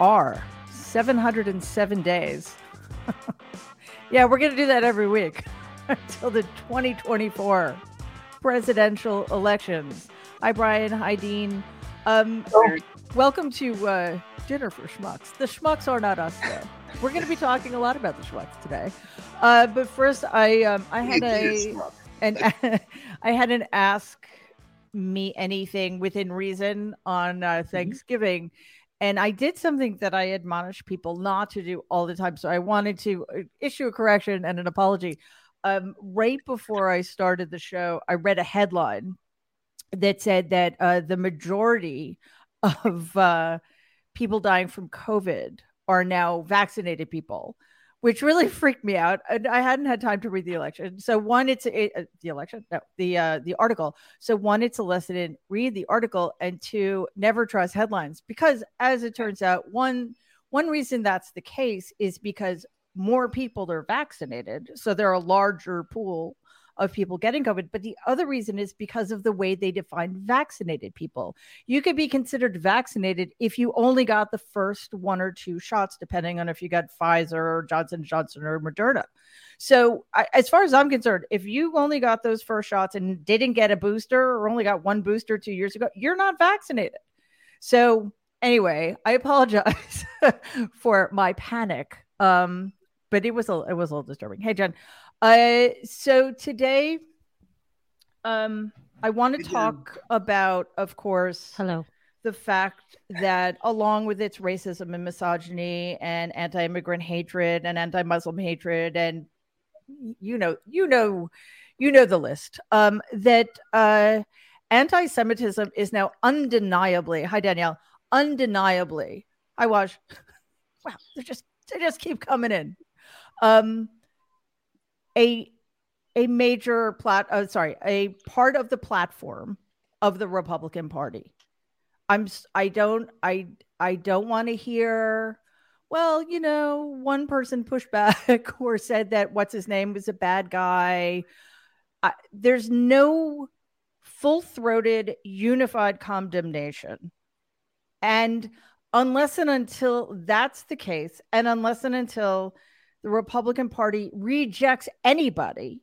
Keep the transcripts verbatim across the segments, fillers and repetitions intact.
are seven hundred seven days. Yeah, we're going to do that every week until the twenty twenty-four presidential elections. Hi, Brian. Hi, Dean. Um, oh. Welcome to uh, Dinner for Schmucks. The schmucks are not us, though. We're going to be talking a lot about the schmucks today. Uh, but first, I um, I had a an I had an ask me anything within reason on uh, Thanksgiving. Mm-hmm. And I did something that I admonish people not to do all the time. So I wanted to issue a correction and an apology. Um, right before I started the show, I read a headline that said that uh, the majority of uh, people dying from COVID are now vaccinated people, which really freaked me out. And I hadn't had time to read the election. So one, it's it, uh, the election, no, the uh, the article. So one, it's a lesson in read the article, and two, never trust headlines, because as it turns out, one one reason that's the case is because more people are vaccinated, so there are a larger pool of people getting COVID. But the other reason is because of the way they define vaccinated people. You could be considered vaccinated if you only got the first one or two shots, depending on if you got Pfizer or Johnson and Johnson or Moderna. So I, as far as I'm concerned, if you only got those first shots and didn't get a booster or only got one booster two years ago, you're not vaccinated. So anyway, I apologize for my panic. Um, but it was a, it was a little disturbing. Hey, Jen. Uh, so today, um, I want to talk about, of course, hello, the fact that along with its racism and misogyny and anti-immigrant hatred and anti-Muslim hatred and you know, you know, you know the list, um, that uh, anti-Semitism is now undeniably, hi Danielle, undeniably, hi Waj, wow, they just they just keep coming in, um. a a major plat oh, sorry a part of the platform of the Republican Party. I'm I don't I I don't want to hear, well, you know, one person pushed back or said that what's his name was a bad guy. I, there's no full-throated unified condemnation. And unless and until that's the case, and unless and until the Republican Party rejects anybody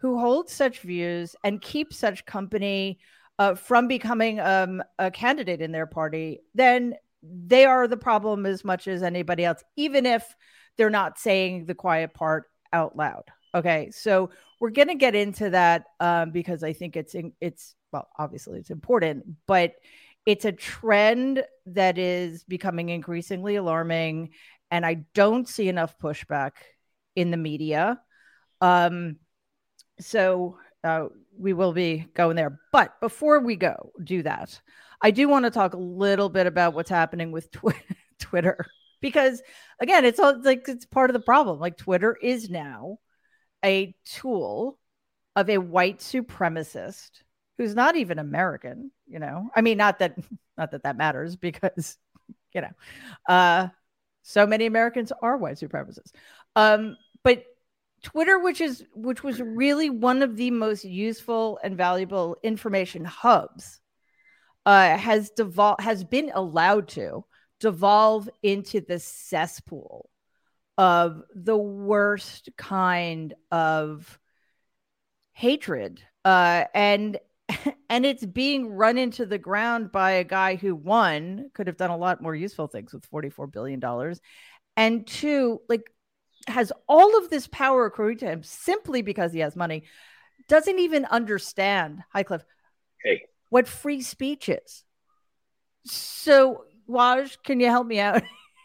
who holds such views and keeps such company uh, from becoming um, a candidate in their party, then they are the problem as much as anybody else, even if they're not saying the quiet part out loud. Okay, so we're going to get into that um, because I think it's in, it's well, obviously it's important, but it's a trend that is becoming increasingly alarming. And I don't see enough pushback in the media. Um, so uh, we will be going there. But before we go do that, I do want to talk a little bit about what's happening with tw- Twitter. Because, again, it's all like it's part of the problem. Like Twitter is now a tool of a white supremacist who's not even American, you know. I mean, not that not that that matters because, you know, uh, so many Americans are white supremacists. Um, but Twitter, which is which was really one of the most useful and valuable information hubs, uh, has devolved has been allowed to devolve into the cesspool of the worst kind of hatred. Uh, and and it's being run into the ground by a guy who, one, could have done a lot more useful things with forty-four billion dollars, and two, like, has all of this power accrued to him simply because he has money, doesn't even understand, hi Cliff, hey, what free speech is. So, Waj, can you help me out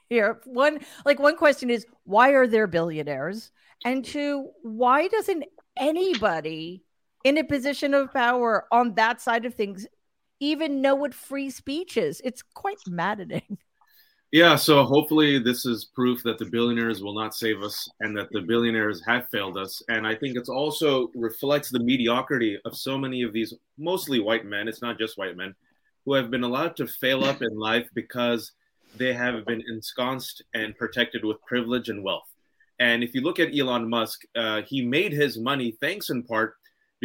here? One, like, one question is, why are there billionaires? And two, why doesn't anybody in a position of power on that side of things even know what free speech is? It's quite maddening. Yeah, so hopefully this is proof that the billionaires will not save us and that the billionaires have failed us. And I think it's also reflects the mediocrity of so many of these mostly white men, it's not just white men, who have been allowed to fail up in life because they have been ensconced and protected with privilege and wealth. And if you look at Elon Musk, uh, he made his money thanks in part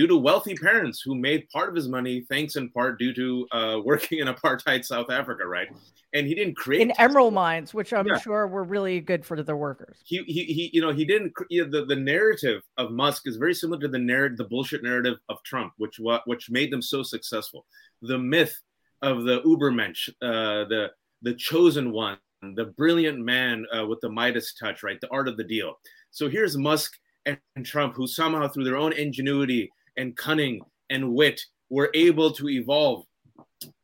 due to wealthy parents who made part of his money, thanks in part due to uh, working in apartheid South Africa, right? And he didn't create in emerald mines, which I'm yeah. sure were really good for the workers. He, he, he you know, he didn't. You know, the, the narrative of Musk is very similar to the narrative, the bullshit narrative of Trump, which what which made them so successful. The myth of the Ubermensch, uh, the the chosen one, the brilliant man uh, with the Midas touch, right? The art of the deal. So here's Musk and Trump, who somehow through their own ingenuity and cunning and wit were able to evolve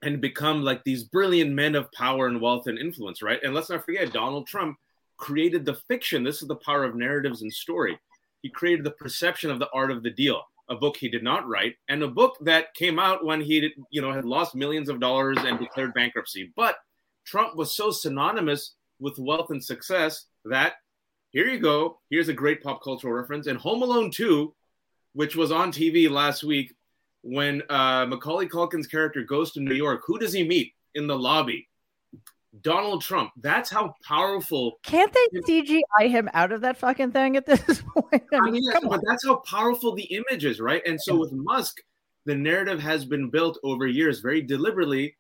and become like these brilliant men of power and wealth and influence, right? And let's not forget, Donald Trump created the fiction. This is the power of narratives and story. He created the perception of the art of the deal, a book he did not write, and a book that came out when he, you know, had lost millions of dollars and declared bankruptcy. But Trump was so synonymous with wealth and success that here you go. Here's a great pop cultural reference. And Home Alone two, which was on T V last week, when uh, Macaulay Culkin's character goes to New York, who does he meet in the lobby? Donald Trump. That's how powerful. Can't they C G I him out of that fucking thing at this point? I mean, I mean come but on. That's how powerful the image is, right? And so with Musk, the narrative has been built over years very deliberately.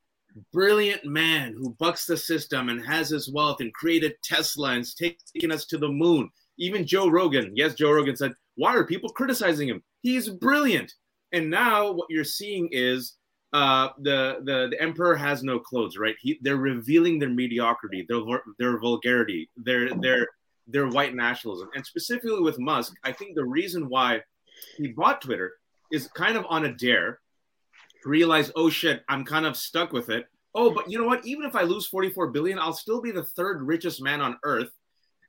Brilliant man who bucks the system and has his wealth and created Tesla and taken us to the moon. Even Joe Rogan. Yes, Joe Rogan said, why are people criticizing him? He's brilliant. And now what you're seeing is uh, the, the the emperor has no clothes, right? He, they're revealing their mediocrity, their their vulgarity, their their their white nationalism. And specifically with Musk, I think the reason why he bought Twitter is kind of on a dare. Realize, oh shit, I'm kind of stuck with it. Oh, but you know what? Even if I lose forty-four billion, I'll still be the third richest man on earth.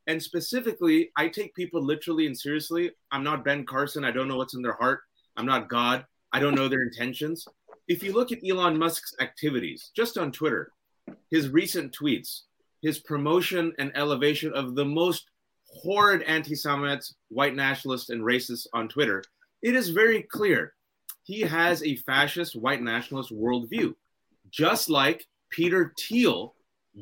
And specifically, I take people literally and seriously. I'm not Ben Carson. I don't know what's in their heart. I'm not God. I don't know their intentions. If you look at Elon Musk's activities, just on Twitter, his recent tweets, his promotion and elevation of the most horrid anti-Semites, white nationalists, and racists on Twitter, it is very clear. He has a fascist, white nationalist worldview, just like Peter Thiel,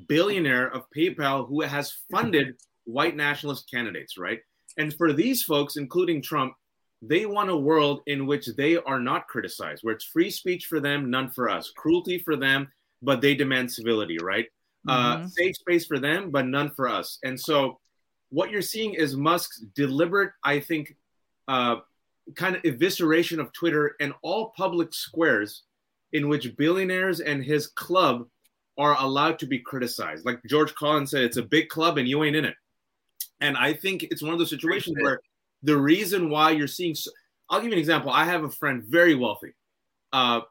billionaire of PayPal, who has funded white nationalist candidates, right? And for these folks, including Trump, they want a world in which they are not criticized, where it's free speech for them, none for us, cruelty for them, but they demand civility, right? Mm-hmm. Uh, safe space for them, but none for us. And so what you're seeing is Musk's deliberate, I think, uh, kind of evisceration of Twitter and all public squares in which billionaires and his club are allowed to be criticized. Like George Collins said, it's a big club and you ain't in it. And I think it's one of those situations where the reason why you're seeing, so, I'll give you an example. I have a friend, very wealthy, uh,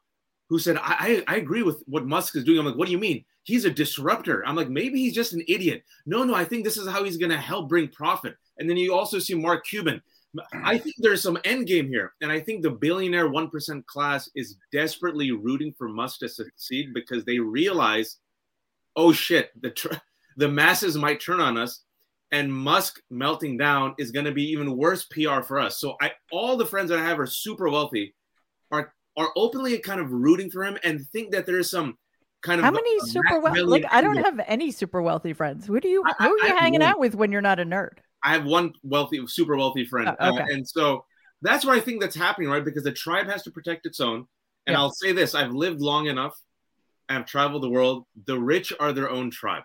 who said, I, I agree with what Musk is doing. I'm like, what do you mean? He's a disruptor. I'm like, maybe he's just an idiot. No, no, I think this is how he's going to help bring profit. And then you also see Mark Cuban. I think there's some end game here. And I think the billionaire one percent class is desperately rooting for Musk to succeed because they realize, oh, shit, the tr- the masses might turn on us. And Musk melting down is going to be even worse P R for us. So I, all the friends that I have are super wealthy, are are openly kind of rooting for him and think that there is some kind of... How many uh, super wealthy? Like, I don't have any super wealthy friends. Who do you I, who are you I, hanging I, out with when you're not a nerd? I have one wealthy, super wealthy friend. Oh, okay. uh, and so that's what I think that's happening, right? Because the tribe has to protect its own. And yeah. I'll say this, I've lived long enough. I've traveled the world. The rich are their own tribe.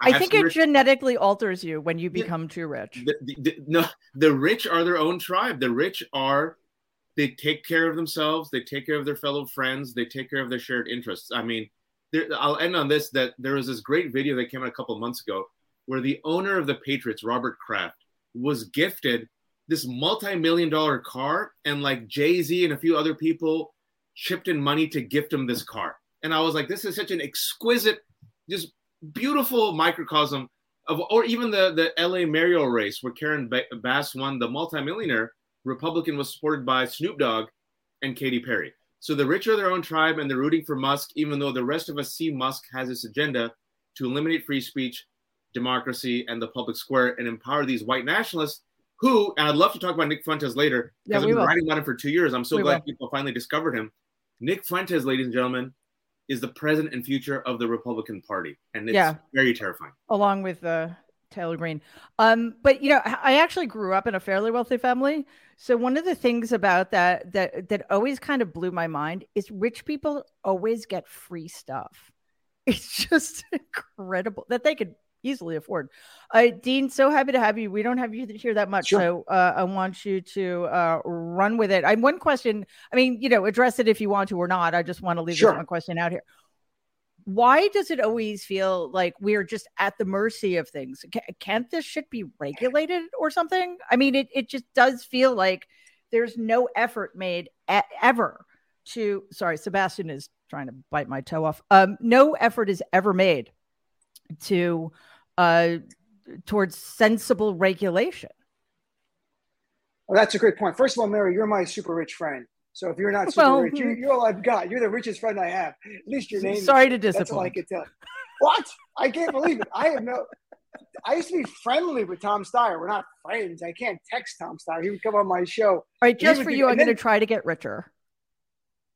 I, I think it rich- genetically alters you when you become yeah. too rich. The, the, the, no, the rich are their own tribe. The rich are, they take care of themselves. They take care of their fellow friends. They take care of their shared interests. I mean, there, I'll end on this, that there was this great video that came out a couple of months ago where the owner of the Patriots, Robert Kraft, was gifted this multi-million dollar car, and like Jay-Z and a few other people chipped in money to gift him this car. And I was like, this is such an exquisite, just beautiful microcosm of, or even the, the L A mayoral race where Karen Bass won, the multi-millionaire Republican was supported by Snoop Dogg and Katy Perry. So the rich are their own tribe and they're rooting for Musk, even though the rest of us see Musk has this agenda to eliminate free speech, democracy, and the public square, and empower these white nationalists who, and I'd love to talk about Nick Fuentes later, because yeah, I've been will. writing about him for two years. I'm so we glad will. people finally discovered him. Nick Fuentes, ladies and gentlemen, is the present and future of the Republican Party. And it's yeah. very terrifying. Along with uh, Taylor Greene. Um, but, you know, I actually grew up in a fairly wealthy family. So one of the things about that, that, that always kind of blew my mind is rich people always get free stuff. It's just incredible that they could easily afford. Uh, Dean, so happy to have you. We don't have you here that much. Sure. So uh, I want you to uh, run with it. I one question. I mean, you know, address it if you want to or not. I just want to leave sure. this one question out here. Why does it always feel like we're just at the mercy of things? Can't this shit be regulated or something? I mean, it, it just does feel like there's no effort made at, ever to, sorry, Sebastian is trying to bite my toe off. Um, no effort is ever made to, uh, towards sensible regulation. Well, that's a great point. First of all, Mary, you're my super rich friend. So if you're not super well, rich, you're, you're all I've got. You're the richest friend I have. At least your name. Sorry is, to disappoint. That's all I can tell. What? I can't believe it. I have no. I used to be friendly with Tom Steyer. We're not friends. I can't text Tom Steyer. He would come on my show. All right, just for you, I'm going to try to get richer.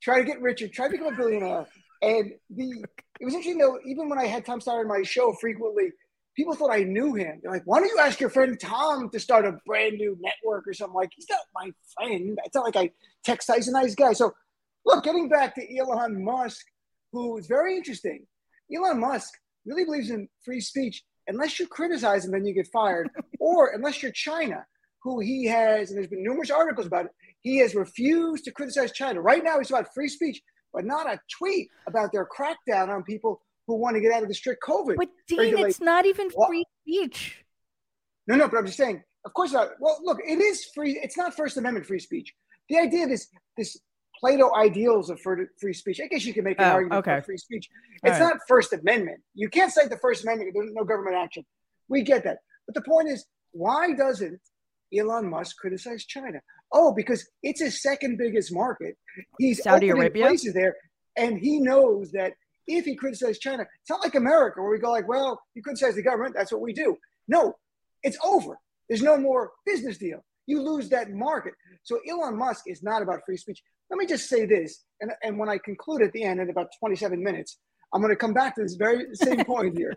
Try to get richer. Try to become a billionaire. And the it was interesting though. Even when I had Tom Steyer on my show frequently, people thought I knew him. They're like, why don't you ask your friend Tom to start a brand new network or something? Like, he's not my friend. It's not like I text. He's a nice guy. So, look, getting back to Elon Musk, who is very interesting. Elon Musk really believes in free speech. Unless you criticize him, then you get fired. Or unless you're China, who he has, and there's been numerous articles about it, he has refused to criticize China. Right now, it's about free speech, but not a tweet about their crackdown on people who want to get out of the strict COVID. But Dean, regulation. It's not even free speech. No, no, but I'm just saying, of course not. Well, look, it is free. It's not First Amendment free speech. The idea of this, this Plato ideals of free speech, I guess you can make an oh, argument okay. for free speech. It's All not right. First Amendment. You can't cite the First Amendment. There's no government action. We get that. But the point is, why doesn't Elon Musk criticize China? Oh, because it's his second biggest market. He's Saudi Arabia places there. And he knows that if he criticizes China, it's not like America where we go like, well, you criticize the government, that's what we do. No, it's over. There's no more business deal. You lose that market. So Elon Musk is not about free speech. Let me just say this. And, and when I conclude at the end in about twenty-seven minutes, I'm going to come back to this very same point here.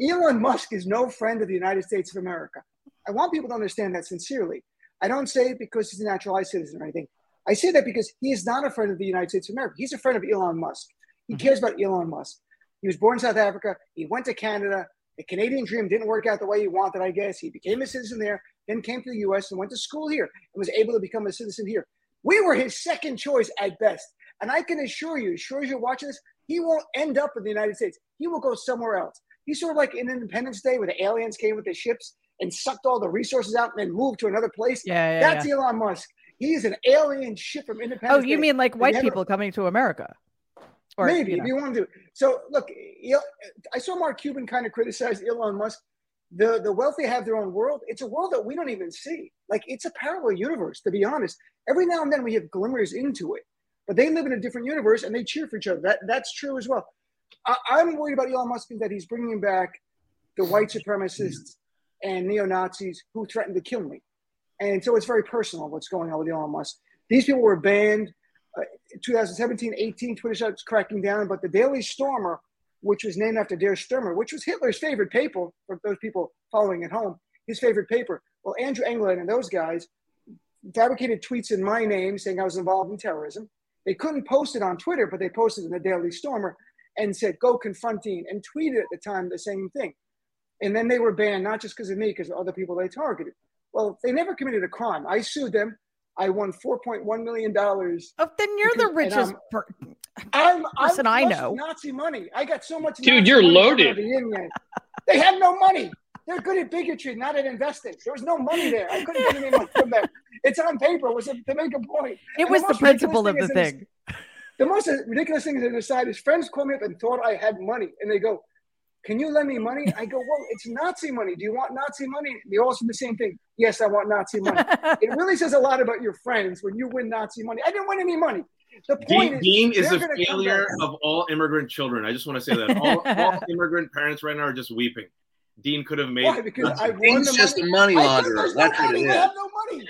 Elon Musk is no friend of the United States of America. I want people to understand that sincerely. I don't say it because he's a naturalized citizen or anything. I say that because he is not a friend of the United States of America. He's a friend of Elon Musk. He cares about Elon Musk. He was born in South Africa. He went to Canada. The Canadian dream didn't work out the way he wanted, I guess. He became a citizen there, then came to the U S and went to school here and was able to become a citizen here. We were his second choice at best. And I can assure you, as sure as you're watching this, he won't end up in the United States. He will go somewhere else. He's sort of like in Independence Day where the aliens came with the ships and sucked all the resources out and then moved to another place. Yeah, yeah, That's yeah. Elon Musk. He's an alien ship from Independence Day. Oh, you Day. mean like white never- people coming to America? Or, Maybe, you know. if you want to. So, look, I saw Mark Cuban kind of criticize Elon Musk. The, the wealthy have their own world. It's a world that we don't even see. Like, it's a parallel universe, to be honest. Every now and then we have glimmers into it. But they live in a different universe, and they cheer for each other. That That's true as well. I, I'm worried about Elon Musk in that he's bringing back the white supremacists and neo-Nazis who threatened to kill me. And so it's very personal what's going on with Elon Musk. These people were banned. Uh, twenty seventeen, eighteen, Twitter starts cracking down, but the Daily Stormer, which was named after Der Stürmer, which was Hitler's favorite paper, for those people following at home, his favorite paper. Well, Andrew Anglin and those guys fabricated tweets in my name saying I was involved in terrorism. They couldn't post it on Twitter, but they posted in the Daily Stormer and said, go confront Dean, and tweeted at the time the same thing. And then they were banned, not just because of me, because of other people they targeted. Well, they never committed a crime. I sued them. I won four point one million dollars. Oh, then you're because, the richest person I'm, I'm, person I know. Nazi money. I got so much. Dude, Nazi you're money loaded. The they have no money. They're good at bigotry, not at investing. There was no money there. I couldn't get anyone from that. It's on paper. It was a, to make a point. It and was the, the principle of the thing. This, the most ridiculous thing on the side is friends called me up and thought I had money. And they go, can you lend me money? I go, well, it's Nazi money. Do you want Nazi money? They all said the same thing. Yes, I want Nazi money. It really says a lot about your friends when you win Nazi money. I didn't win any money. The point Dean is, Dean is a failure of all immigrant children. I just want to say that. All, all immigrant parents right now are just weeping. Dean could have made Why? Because I won the just money. a money launderer. I, no money. I have no money.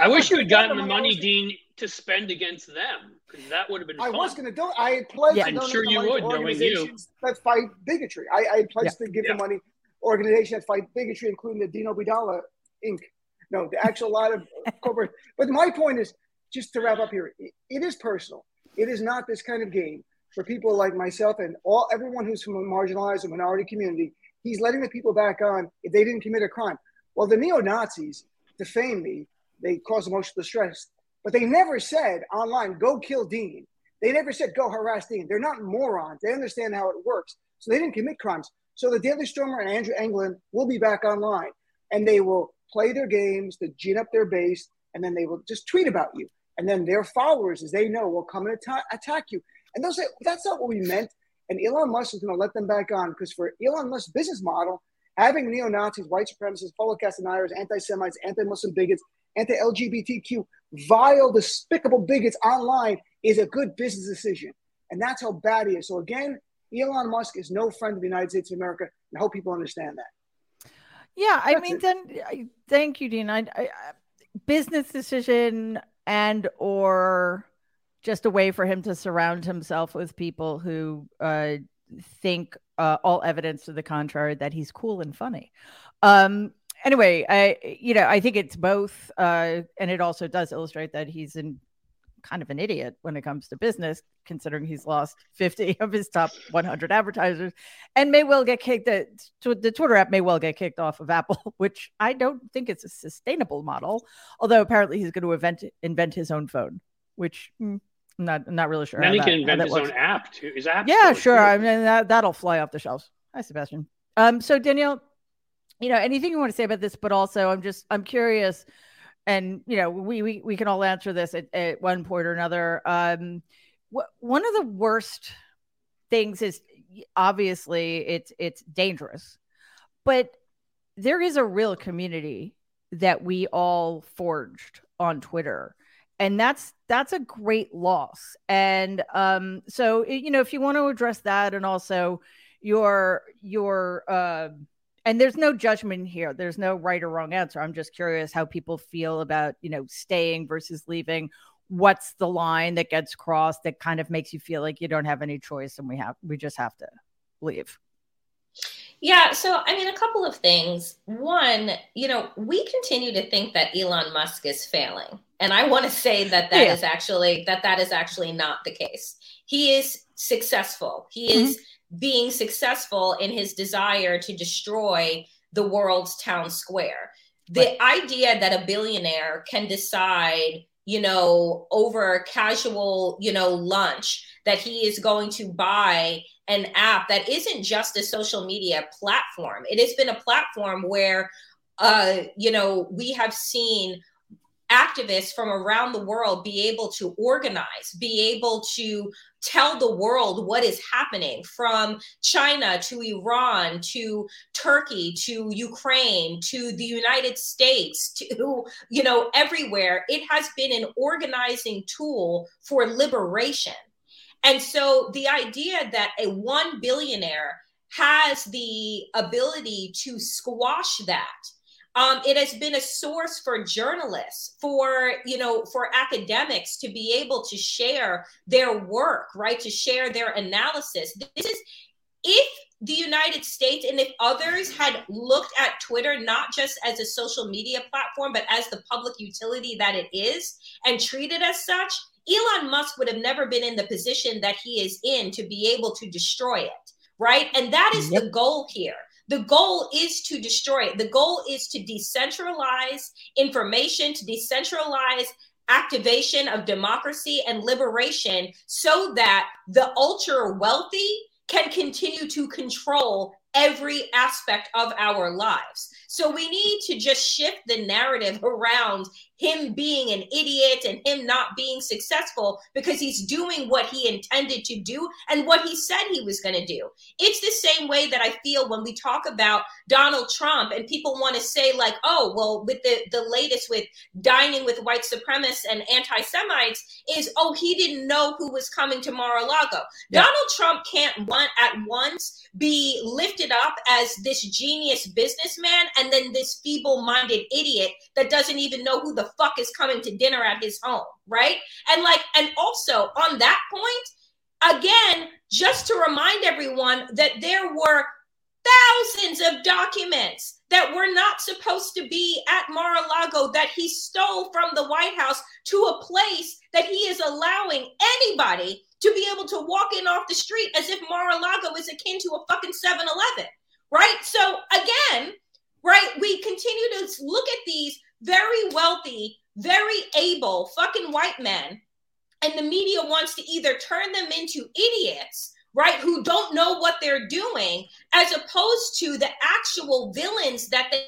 I, I wish I you had gotten the money, money, Dean, to spend against them. That would have been I fun. was going to do I pledged yeah, to I'm sure you would, organizations knowing you. that fight bigotry. I, I pledged yeah. to give yeah. the money organizations that fight bigotry, including the Dean Obeidallah Incorporated. No, the actual lot of corporate. But my point is, just to wrap up here, it, it is personal. It is not this kind of game for people like myself and all everyone who's from a marginalized or minority community. He's letting the people back on if they didn't commit a crime. Well, the neo-Nazis defame me. They cause emotional distress. But they never said online, go kill Dean. They never said, go harass Dean. They're not morons. They understand how it works. So they didn't commit crimes. So the Daily Stormer and Andrew Anglin will be back online. And they will play their games, they gin up their base, and then they will just tweet about you. And then their followers, as they know, will come and atta- attack you. And they'll say, that's not what we meant. And Elon Musk is going to let them back on, because for Elon Musk's business model, having neo-Nazis, white supremacists, Holocaust deniers, anti-Semites, anti-Muslim bigots, anti-L G B T Q, vile, despicable bigots online is a good business decision. And that's how bad he is. So again, Elon Musk is no friend of the United States of America, and I hope people understand that. Yeah, I that's mean, it. then thank you, Dean. I, I, business decision and or just a way for him to surround himself with people who uh, think uh, all evidence to the contrary that he's cool and funny. Um, Anyway, I you know I think it's both, uh, and it also does illustrate that he's in kind of an idiot when it comes to business, considering he's lost fifty of his top one hundred advertisers, and may well get kicked. The, the Twitter app may well get kicked off of Apple, which I don't think it's a sustainable model. Although apparently he's going to invent invent his own phone, which I'm not I'm not really sure. Now he can invent his own app too. His app, yeah, sure. I mean, that, that'll fly off the shelves. Hi, Sebastian. Um, so Danielle, you know, anything you want to say about this, but also I'm just, I'm curious, and, you know, we, we, we can all answer this at, at one point or another. Um, wh- one of the worst things is obviously it's, it's dangerous, but there is a real community that we all forged on Twitter. And that's, that's a great loss. And um, so, you know, if you want to address that, and also your, your, uh, and there's no judgment here. There's no right or wrong answer. I'm just curious how people feel about, you know, staying versus leaving. What's the line that gets crossed that kind of makes you feel like you don't have any choice and we have, we just have to leave? Yeah. So, I mean, a couple of things. One, you know, we continue to think that Elon Musk is failing. And I want to say that that yeah. is actually, that that is actually not the case. He is successful. He is mm-hmm. being successful in his desire to destroy the world's town square. The right. idea that a billionaire can decide, you know, over casual, you know, lunch, that he is going to buy an app that isn't just a social media platform. It has been a platform where, uh, you know, we have seen activists from around the world be able to organize, be able to tell the world what is happening, from China to Iran to Turkey to Ukraine to the United States to, you know, everywhere. It has been an organizing tool for liberation. And so the idea that a one billionaire has the ability to squash that, Um, it has been a source for journalists, for, you know, for academics to be able to share their work, right, to share their analysis. This is, if the United States and if others had looked at Twitter, not just as a social media platform, but as the public utility that it is, and treated as such, Elon Musk would have never been in the position that he is in to be able to destroy it, right? And that is yep. the goal here. The goal is to destroy it. The goal is to decentralize information, to decentralize activation of democracy and liberation, so that the ultra wealthy can continue to control every aspect of our lives. So we need to just shift the narrative around him being an idiot and him not being successful, because he's doing what he intended to do and what he said he was going to do. It's the same way that I feel when we talk about Donald Trump and people want to say, like, oh, well, with the, the latest with dining with white supremacists and anti-Semites is, oh, he didn't know who was coming to Mar-a-Lago. Yeah. Donald Trump can't one, at once be lifted up as this genius businessman and then this feeble-minded idiot that doesn't even know who the fuck is coming to dinner at his home, right? And like, and also on that point, again, just to remind everyone that there were thousands of documents that were not supposed to be at Mar-a-Lago that he stole from the White House to a place that he is allowing anybody to be able to walk in off the street as if Mar-a-Lago is akin to a fucking seven eleven, right? So again, right, we continue to look at these very wealthy, very able fucking white men, and the media wants to either turn them into idiots, right, who don't know what they're doing, as opposed to the actual villains that they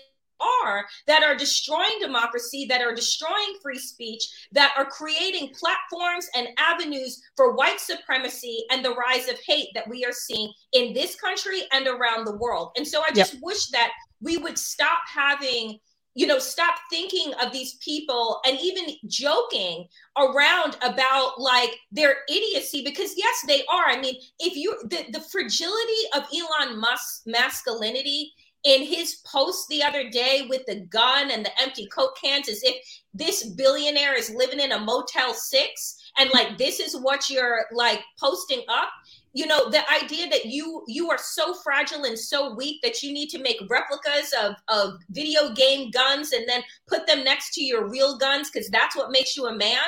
are, that are destroying democracy, that are destroying free speech, that are creating platforms and avenues for white supremacy and the rise of hate that we are seeing in this country and around the world. And so I just yep. wish that we would stop having, you know, stop thinking of these people and even joking around about like their idiocy, because yes, they are. I mean, if you, the, the fragility of Elon Musk's masculinity in his post the other day with the gun and the empty Coke cans, as if this billionaire is living in a Motel six and like, this is what you're like posting up. You know, the idea that you you are so fragile and so weak that you need to make replicas of, of video game guns and then put them next to your real guns because that's what makes you a man.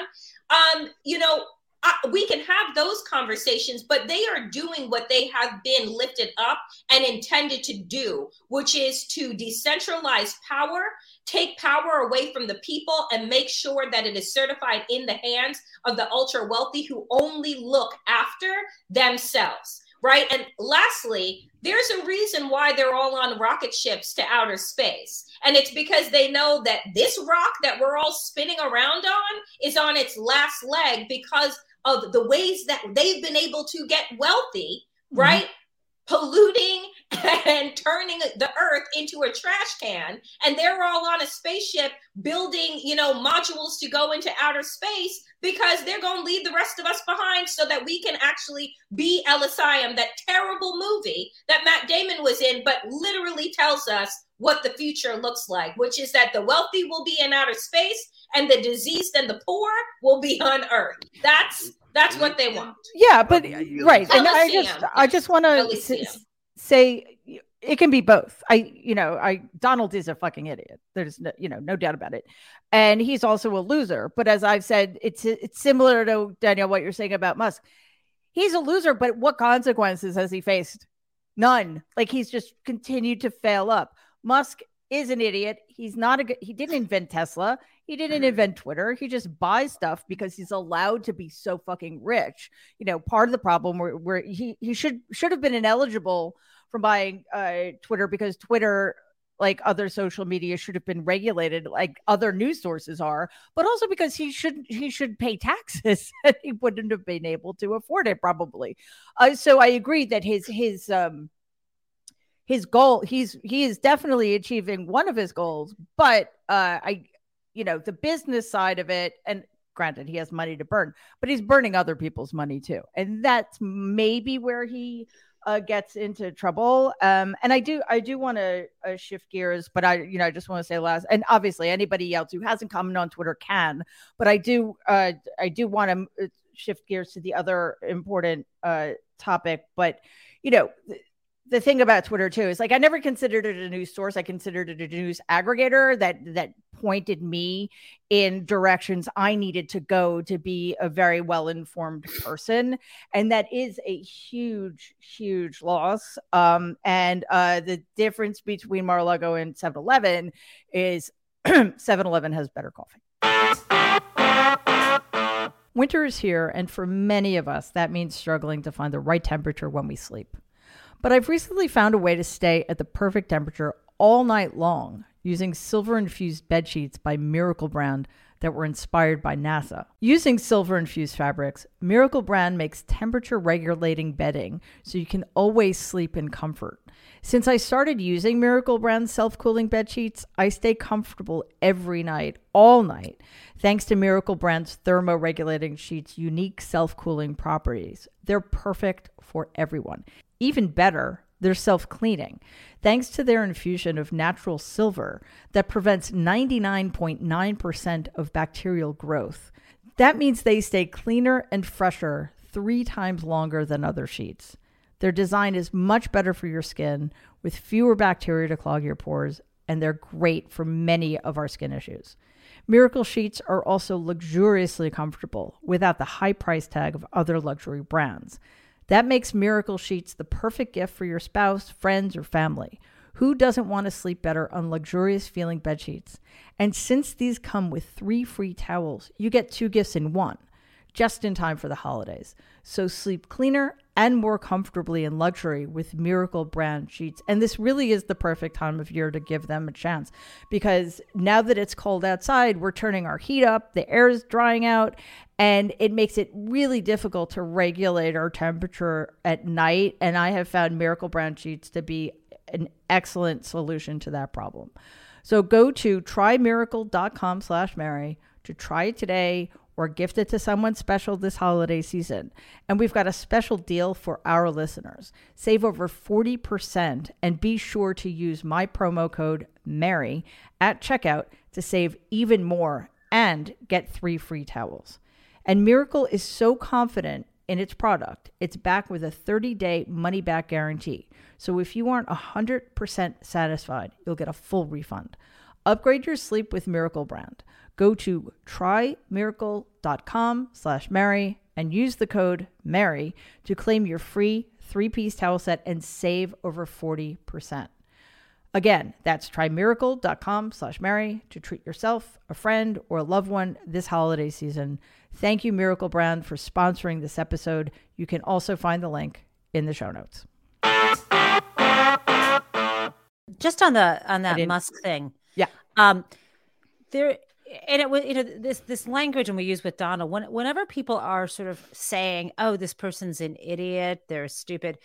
Um, you know, I, we can have those conversations, but they are doing what they have been lifted up and intended to do, which is to decentralize power, take power away from the people, and make sure that it is certified in the hands of the ultra wealthy who only look after themselves, right? And lastly, there's a reason why they're all on rocket ships to outer space. And it's because they know that this rock that we're all spinning around on is on its last leg because of the ways that they've been able to get wealthy, right? Mm-hmm. Polluting and turning the earth into a trash can. And they're all on a spaceship building, you know, modules to go into outer space because they're going to leave the rest of us behind so that we can actually be Elysium, that terrible movie that Matt Damon was in, but literally tells us what the future looks like, which is that the wealthy will be in outer space and the diseased and the poor will be on earth. That's that's what they want. Yeah, but right. And I just I just want to say it can be both. I you know, I Donald is a fucking idiot. There's no, you know, no doubt about it. And he's also a loser, but as I've said, it's it's similar to Danielle what you're saying about Musk. He's a loser, but what consequences has he faced? None. Like he's just continued to fail up. Musk is an idiot. He's not a good, he didn't invent Tesla. He didn't invent Twitter. He just buys stuff because he's allowed to be so fucking rich. You know, part of the problem where, where he, he should, should have been ineligible from buying uh, Twitter because Twitter, like other social media, should have been regulated like other news sources are, but also because he should, he should pay taxes and he wouldn't have been able to afford it probably. Uh, so I agree that his, his, um, his goal, he's, he is definitely achieving one of his goals, but uh, I, you know, the business side of it, and granted he has money to burn, but he's burning other people's money too. And that's maybe where he uh, gets into trouble. Um, and I do, I do want to uh, shift gears, but I, you know, I just want to say last, and obviously anybody else who hasn't commented on Twitter can, but I do, uh, I do want to shift gears to the other important uh, topic, but you know, th- the thing about Twitter too is like I never considered it a news source. I considered it a news aggregator that that pointed me in directions I needed to go to be a very well-informed person, and that is a huge, huge loss. Um, and uh, the difference between Mar-a-Lago and seven eleven is seven eleven has better coffee. Winter is here, and for many of us, that means struggling to find the right temperature when we sleep. But I've recently found a way to stay at the perfect temperature all night long using silver-infused bed sheets by Miracle Brand that were inspired by NASA. Using silver-infused fabrics, Miracle Brand makes temperature-regulating bedding so you can always sleep in comfort. Since I started using Miracle Brand's self-cooling bed sheets, I stay comfortable every night, all night, thanks to Miracle Brand's thermoregulating sheets' unique self-cooling properties. They're perfect for everyone. Even better, they're self-cleaning, thanks to their infusion of natural silver that prevents ninety-nine point nine percent of bacterial growth. That means they stay cleaner and fresher three times longer than other sheets. Their design is much better for your skin, with fewer bacteria to clog your pores, and they're great for many of our skin issues. Miracle sheets are also luxuriously comfortable without the high price tag of other luxury brands. That makes Miracle sheets the perfect gift for your spouse, friends, or family. Who doesn't want to sleep better on luxurious feeling bed sheets? And since these come with three free towels, you get two gifts in one, just in time for the holidays. So sleep cleaner and more comfortably in luxury with Miracle brand sheets. And this really is the perfect time of year to give them a chance, because now that it's cold outside, we're turning our heat up, the air is drying out, and it makes it really difficult to regulate our temperature at night. And I have found Miracle brand sheets to be an excellent solution to that problem. So go to TryMiracle.com slash Mary to try it today, or gift it to someone special this holiday season. And we've got a special deal for our listeners. Save over forty percent and be sure to use my promo code MARY at checkout to save even more and get three free towels. And Miracle is so confident in its product, it's backed with a thirty-day money-back guarantee. So if you aren't one hundred percent satisfied, you'll get a full refund. Upgrade your sleep with Miracle Brand. Go to TryMiracle.com slash Mary and use the code MARY to claim your free three-piece towel set and save over forty percent. Again, that's TryMiracle.com slash Mary to treat yourself, a friend, or a loved one this holiday season. Thank you, Miracle Brand, for sponsoring this episode. You can also find the link in the show notes. Just on the on that Musk thing. Yeah. Um, there, and it was, you know, this, this language, and we use with Donald, when, whenever people are sort of saying, oh, this person's an idiot, they're stupid.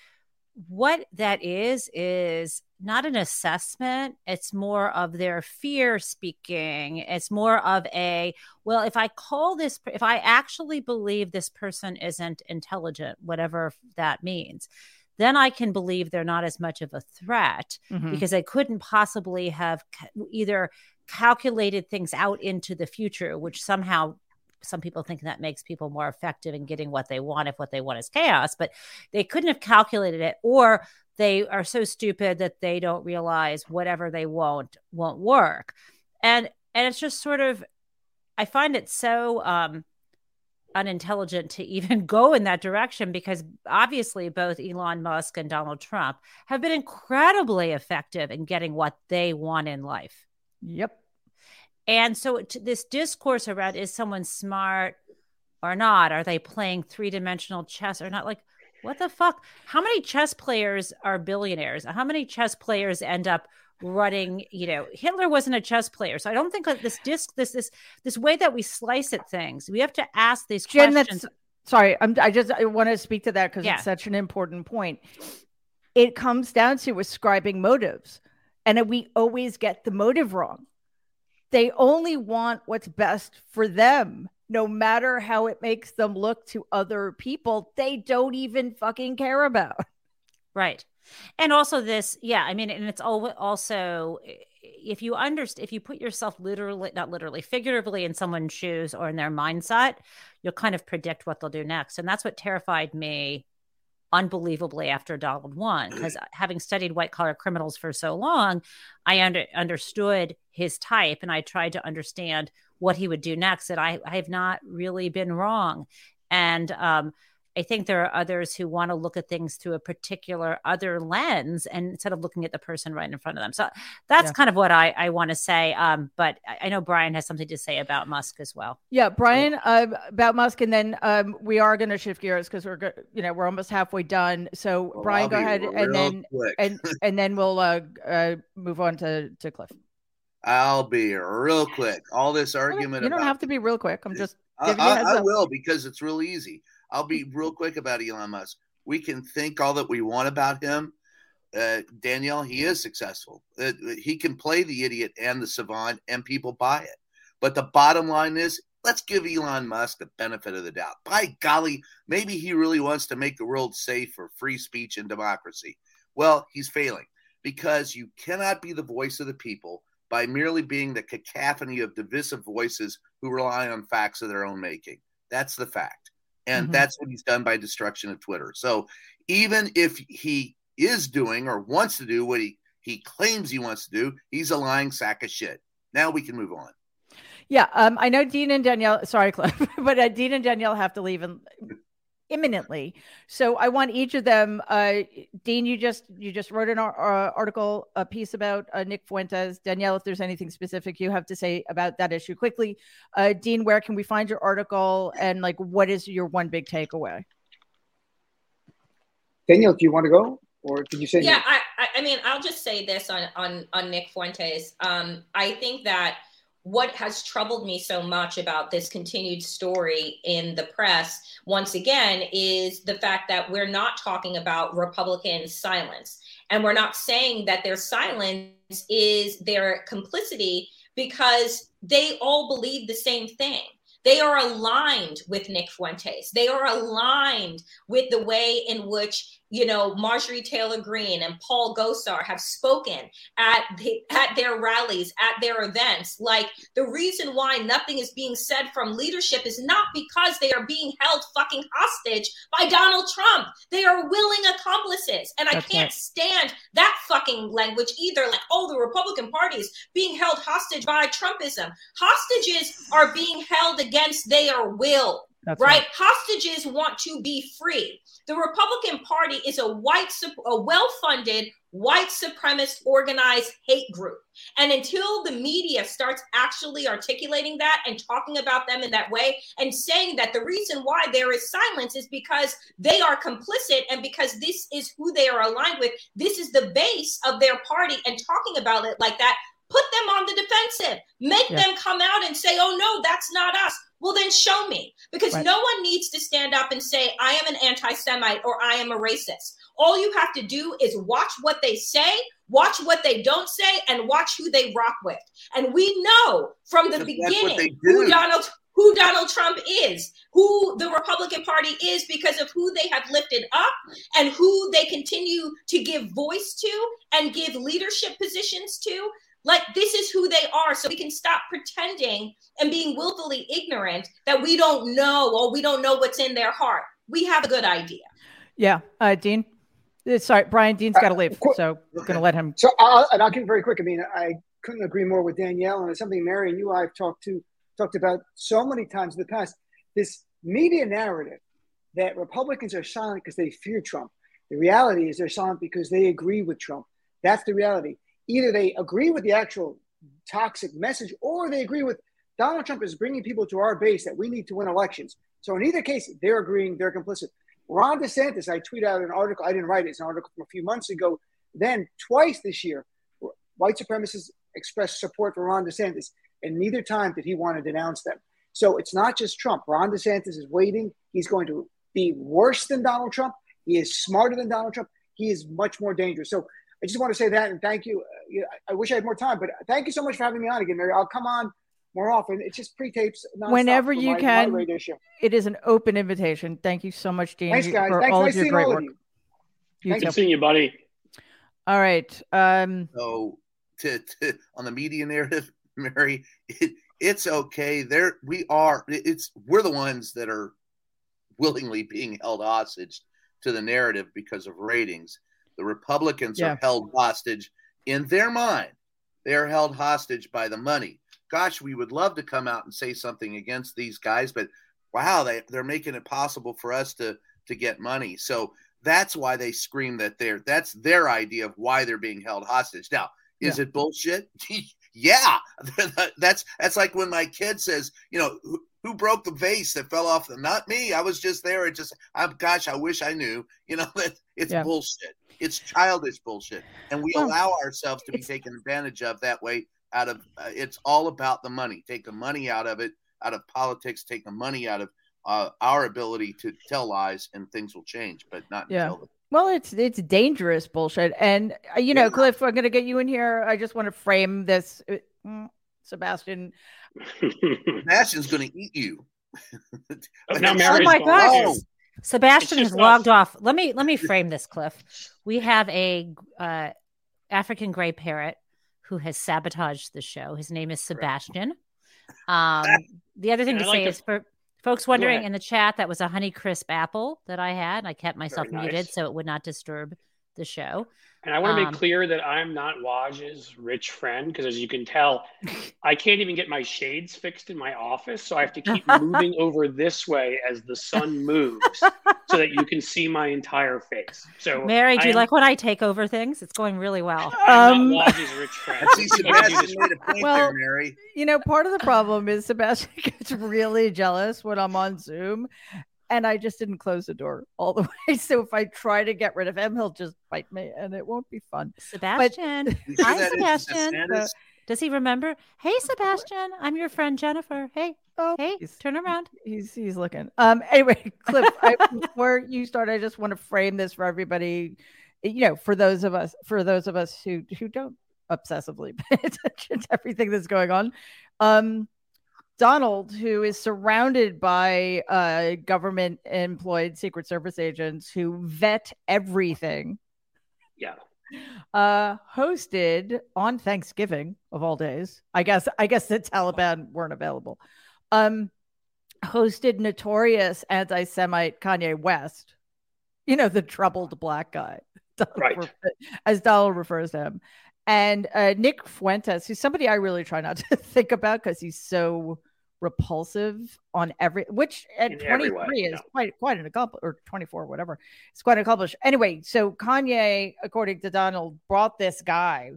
What that is, is not an assessment. It's more of their fear speaking. It's more of a, well, if I call this, if I actually believe this person isn't intelligent, whatever that means, then I can believe they're not as much of a threat, mm-hmm. because they couldn't possibly have either calculated things out into the future, which somehow some people think that makes people more effective in getting what they want, if what they want is chaos, but they couldn't have calculated it, or they are so stupid that they don't realize whatever they won't, won't work. And, and it's just sort of, I find it so, um, unintelligent to even go in that direction, because obviously both Elon Musk and Donald Trump have been incredibly effective in getting what they want in life. Yep. And so this discourse around, is someone smart or not? Are they playing three-dimensional chess or not? Like, what the fuck? How many chess players are billionaires? How many chess players end up running, you know, Hitler wasn't a chess player. So I don't think that this disc, this, this, this way that we slice at things, we have to ask these Jen, questions. Sorry. I'm, I just, I want to speak to that because yeah. it's such an important point. It comes down to ascribing motives, and we always get the motive wrong. They only want what's best for them, no matter how it makes them look to other people they don't even fucking care about. Right. And also this, yeah, I mean, and it's all also, if you understand, if you put yourself literally, not literally, figuratively in someone's shoes or in their mindset, you'll kind of predict what they'll do next. And that's what terrified me unbelievably after Donald won, because having studied white collar criminals for so long, I under, understood his type, and I tried to understand what he would do next. And I, I have not really been wrong. And, um, I think there are others who want to look at things through a particular other lens, and instead of looking at the person right in front of them. So that's yeah. kind of what I, I want to say. Um, but I, I know Brian has something to say about Musk as well. Yeah, Brian, uh, about Musk. And then um, we are going to shift gears because we're, go- you know, we're almost halfway done. So well, Brian, I'll go ahead and then, and, and then we'll uh, uh, move on to, to Cliff. I'll be real quick. All this argument. You don't about- have to be real quick. I'm just giving I, you a heads I, I up. will, because it's real easy. I'll be real quick about Elon Musk. We can think all that we want about him. Uh, Danielle, he is successful. Uh, he can play the idiot and the savant, and people buy it. But the bottom line is, let's give Elon Musk the benefit of the doubt. By golly, maybe he really wants to make the world safe for free speech and democracy. Well, he's failing, because you cannot be the voice of the people by merely being the cacophony of divisive voices who rely on facts of their own making. That's the fact. And mm-hmm. that's what he's done by destruction of Twitter. So even if he is doing or wants to do what he, he claims he wants to do, he's a lying sack of shit. Now we can move on. Yeah, um, I know Dean and Danielle, sorry, Cliff, but uh, Dean and Danielle have to leave in, imminently. So I want each of them, uh, Dean, you just you just wrote an ar- article, a piece about uh, Nick Fuentes. Danielle, if there's anything specific you have to say about that issue quickly. Uh, Dean, where can we find your article? And like, what is your one big takeaway? Danielle, do you want to go? Or can you say? Yeah, I, I mean, I'll just say this on, on, on Nick Fuentes. Um, I think that what has troubled me so much about this continued story in the press, once again, is the fact that we're not talking about Republican silence. And we're not saying that their silence is their complicity, because they all believe the same thing. They are aligned with Nick Fuentes. They are aligned with the way in which, you know, Marjorie Taylor Greene and Paul Gosar have spoken at the, at their rallies, at their events. Like, the reason why nothing is being said from leadership is not because they are being held fucking hostage by Donald Trump. They are willing accomplices. And I That's can't right. stand that fucking language either. Like, oh, the Republican Party is being held hostage by Trumpism. Hostages are being held against their will. That's right? Right. Hostages want to be free. The Republican Party is a white, a well-funded, white supremacist, organized hate group. And until the media starts actually articulating that and talking about them in that way and saying that the reason why there is silence is because they are complicit and because this is who they are aligned with, this is the base of their party, and talking about it like that, put them on the defensive. Make yeah. them come out and say, oh, no, that's not us. Well, then show me, because right. no one needs to stand up and say, I am an anti-Semite or I am a racist. All you have to do is watch what they say, watch what they don't say, and watch who they rock with. And we know from the beginning who Donald, who Donald Trump is, who the Republican Party is, because of who they have lifted up and who they continue to give voice to and give leadership positions to. Like, this is who they are, so we can stop pretending and being willfully ignorant that we don't know or we don't know what's in their heart. We have a good idea. Yeah, uh, Dean. Sorry, Brian, Dean's got to uh, leave, qu- so we're going to let him. So I'll, and I'll keep it very quick. I mean, I couldn't agree more with Danielle, and it's something Mary and you I've talked to talked about so many times in the past. This media narrative that Republicans are silent because they fear Trump. The reality is they're silent because they agree with Trump. That's the reality. Either they agree with the actual toxic message, or they agree with Donald Trump is bringing people to our base that we need to win elections. So in either case, they're agreeing, they're complicit. Ron DeSantis, I tweeted out an article, I didn't write it, it's an article from a few months ago. Then twice this year, white supremacists expressed support for Ron DeSantis, and neither time did he want to denounce them. So it's not just Trump. Ron DeSantis is waiting. He's going to be worse than Donald Trump. He is smarter than Donald Trump. He is much more dangerous. So I just want to say that, and thank you. I wish I had more time, but thank you so much for having me on again, Mary. I'll come on more often. It's just pre-tapes. Whenever you my, can. My it is an open invitation. Thank you so much, Dean. Thanks, guys. For Thanks. All nice of your great all work. You. You nice too. Seeing you, buddy. All right. Um, so to, to, on the media narrative, Mary, it, it's okay. There we are. It's we're the ones that are willingly being held hostage to the narrative because of ratings. The Republicans yeah. are held hostage in their mind. They are held hostage by the money. Gosh, we would love to come out and say something against these guys, but wow, they, they're making it possible for us to, to get money. So that's why they scream that they're, that's their idea of why they're being held hostage. Now, is yeah. it bullshit? yeah. that's, that's like when my kid says, you know, who, who broke the vase that fell off them? Not me. I was just there. It just, I'm gosh, I wish I knew, you know, that it's yeah. bullshit. It's childish bullshit, and we well, allow ourselves to be taken advantage of that way. Out of uh, it's all about the money. Take the money out of it, out of politics. Take the money out of uh, our ability to tell lies, and things will change. But not yeah. until the- well, it's it's dangerous bullshit, and uh, you know, yeah. Cliff, I'm going to get you in here. I just want to frame this, Sebastian. Sebastian's going to eat you. Like, no, oh my gosh. Sebastian has logged us. off. Let me let me frame this, Cliff. We have a uh, African gray parrot who has sabotaged the show. His name is Sebastian. Um, the other thing and to I say like is to... for folks wondering in the chat, that was a Honeycrisp apple that I had. I kept myself nice. muted so it would not disturb the show. And I want to um, make clear that I'm not Waj's rich friend, because as you can tell, I can't even get my shades fixed in my office. So I have to keep moving over this way as the sun moves so that you can see my entire face. So Mary, do I you am, like when I take over things? It's going really well. I'm um, not Waj's rich friend. I see Sebastian made a point well, there, Mary. You know, part of the problem is Sebastian gets really jealous when I'm on Zoom. And I just didn't close the door all the way. So if I try to get rid of him, he'll just bite me and it won't be fun. Sebastian. But- Hi, Sebastian. So, does he remember? Hey, Sebastian. I'm your friend, Jennifer. Hey. Oh, hey, turn around. He's he's looking. Um. Anyway, Cliff, I, before you start, I just want to frame this for everybody. You know, for those of us, for those of us who, who don't obsessively pay attention to everything that's going on. Um. Donald, who is surrounded by uh, government-employed Secret Service agents who vet everything, yeah, uh, hosted on Thanksgiving of all days. I guess I guess the Taliban weren't available. Um, hosted notorious anti-Semite Kanye West, you know, the troubled black guy, right? As Donald refers to him, and uh, Nick Fuentes, who's somebody I really try not to think about because he's so repulsive on every, which at in twenty-three is yeah. quite quite an accomplishment, or twenty-four, whatever. It's quite an accomplishment. Anyway, so Kanye, according to Donald, brought this guy.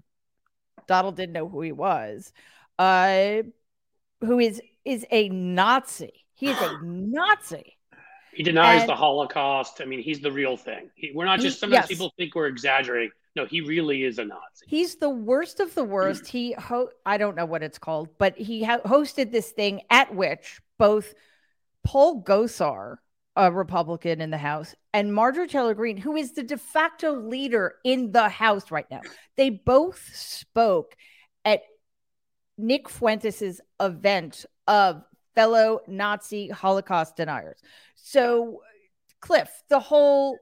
Donald didn't know who he was, uh, who is is a Nazi. He is a Nazi. He denies and, the Holocaust. I mean, he's the real thing. He, we're not just, sometimes yes. people think we're exaggerating. No, he really is a Nazi. He's the worst of the worst. He, ho- I don't know what it's called, but he ha- hosted this thing at which both Paul Gosar, a Republican in the House, and Marjorie Taylor Greene, who is the de facto leader in the House right now, they both spoke at Nick Fuentes' event of fellow Nazi Holocaust deniers. So, Cliff, the whole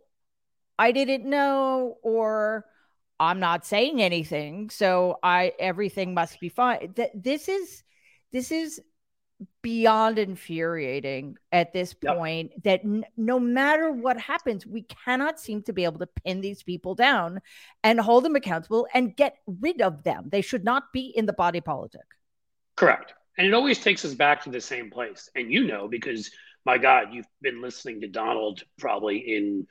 I didn't know, or I'm not saying anything, so I everything must be fine. Th- this is this is beyond infuriating at this point. Yep. That n- no matter what happens, we cannot seem to be able to pin these people down and hold them accountable and get rid of them. They should not be in the body politic. Correct. And it always takes us back to the same place. And you know, because my God, you've been listening to Donald probably in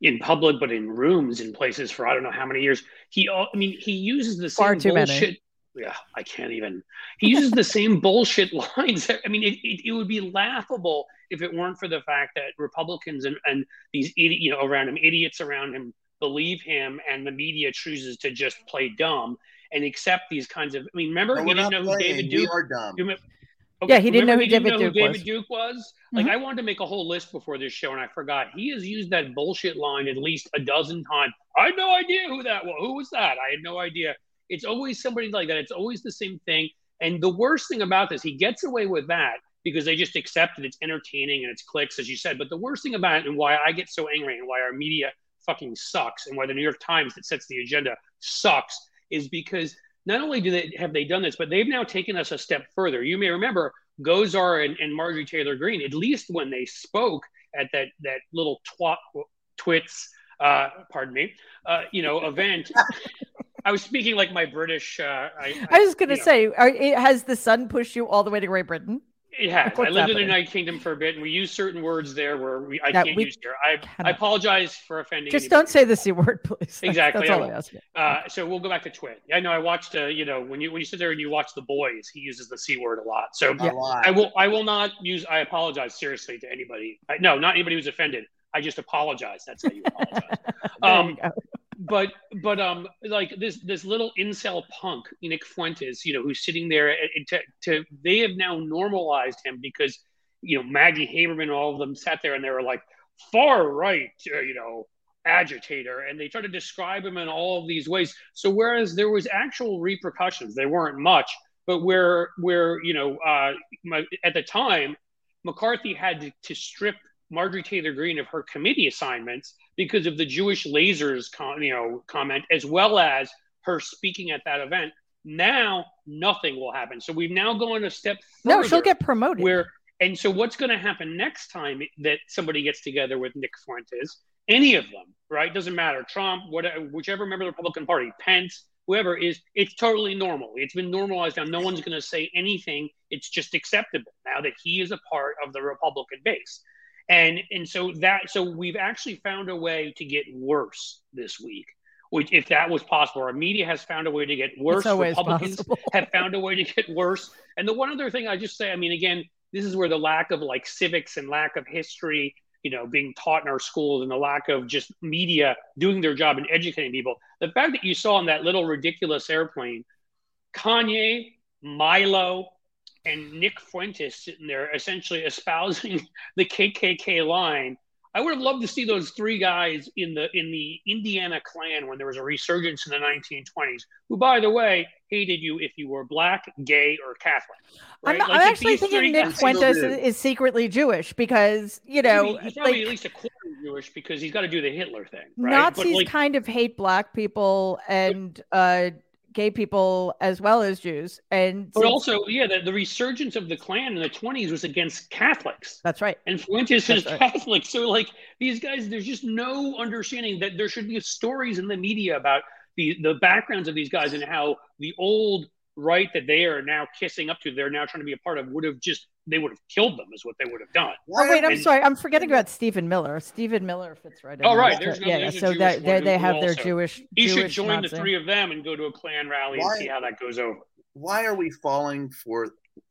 in public, but in rooms, in places for I don't know how many years. He, I mean, he uses the same bullshit. Many. Yeah, I can't even. He uses the same bullshit lines. I mean, it, it, it would be laughable if it weren't for the fact that Republicans and, and these, you know, around him, idiots around him, believe him, and the media chooses to just play dumb and accept these kinds of. I mean, remember, no, he didn't know who David Duke. We are dumb. Okay, yeah, he didn't know who, he didn't David, know Duke who David Duke was. Like, mm-hmm. I wanted to make a whole list before this show, and I forgot. He has used that bullshit line at least a dozen times. I had no idea who that was. Who was that? I had no idea. It's always somebody like that. It's always the same thing. And the worst thing about this, he gets away with that because they just accept it. It's entertaining and it's clicks, as you said. But the worst thing about it, and why I get so angry, and why our media fucking sucks, and why the New York Times that sets the agenda sucks, is because not only do they have they done this, but they've now taken us a step further. You may remember Gosar and, and Marjorie Taylor Greene, at least when they spoke at that that little twat, twits, uh, pardon me, uh, you know, event. I was speaking like my British. Uh, I, I was going to say, are, has the sun pushed you all the way to Great Britain? It has. I lived happening. in the United Kingdom for a bit, and we use certain words there where we, I no, can't we use here. I, I apologize for offending. Just anybody. Don't say the C word, please. Exactly. That's all I ask. Uh, so we'll go back to twit. I know I watched, uh, you know, when you when you sit there and you watch The Boys, he uses the C word a lot. So yeah. I will I will not use, I apologize seriously to anybody. I, no, not anybody who's offended. I just apologize. That's how you apologize. um, you but, but um, like this this little incel punk, Nick Fuentes, you know, who's sitting there at, to, to they have now normalized him because, you know, Maggie Haberman and all of them sat there and they were like far right, uh, you know, agitator. And they tried to describe him in all of these ways. So whereas there was actual repercussions, they weren't much, but where, where you know, uh, my, at the time, McCarthy had to, to strip Marjorie Taylor Greene of her committee assignments because of the Jewish lasers com- you know, comment, as well as her speaking at that event. Now nothing will happen. So we've now gone a step further. No, she'll get promoted. Where, and so what's going to happen next time that somebody gets together with Nick Fuentes any of them, right? Doesn't matter. Trump, whatever, whichever member of the Republican Party, Pence, whoever is, it's totally normal. It's been normalized now. No one's going to say anything. It's just acceptable now that he is a part of the Republican base. And and so that so we've actually found a way to get worse this week, which if that was possible, our media has found a way to get worse. Republicans have found a way to get worse. And the one other thing I just say, I mean, again, this is where the lack of like civics and lack of history, you know, being taught in our schools and the lack of just media doing their job and educating people. The fact that you saw in that little ridiculous airplane, Kanye, Milo, and Nick Fuentes sitting there essentially espousing the K K K line. I would have loved to see those three guys in the in the Indiana Klan when there was a resurgence in the nineteen twenties, who, by the way, hated you if you were black, gay, or Catholic. Right? I'm, like I'm actually thinking Nick Fuentes is, is secretly Jewish because, you know. I mean, he's probably like, at least a quarter Jewish because he's got to do the Hitler thing. Right? Nazis but like, kind of hate black people and uh, gay people as well as Jews. And But also, yeah, the, the resurgence of the Klan in the twenties was against Catholics. That's right. And Fuentes is right. Catholic. So like these guys, there's just no understanding that there should be stories in the media about the, the backgrounds of these guys and how the old right that they are now kissing up to, they're now trying to be a part of, would have just, they would have killed them is what they would have done. Oh, wait, I'm and, sorry. I'm forgetting about Stephen Miller. Stephen Miller fits right in. Oh, right. There's no, yeah, there's so that, they, they have also. their Jewish He Jewish should join Nazi. the three of them and go to a Klan rally why, and see how that goes over. Why are we falling for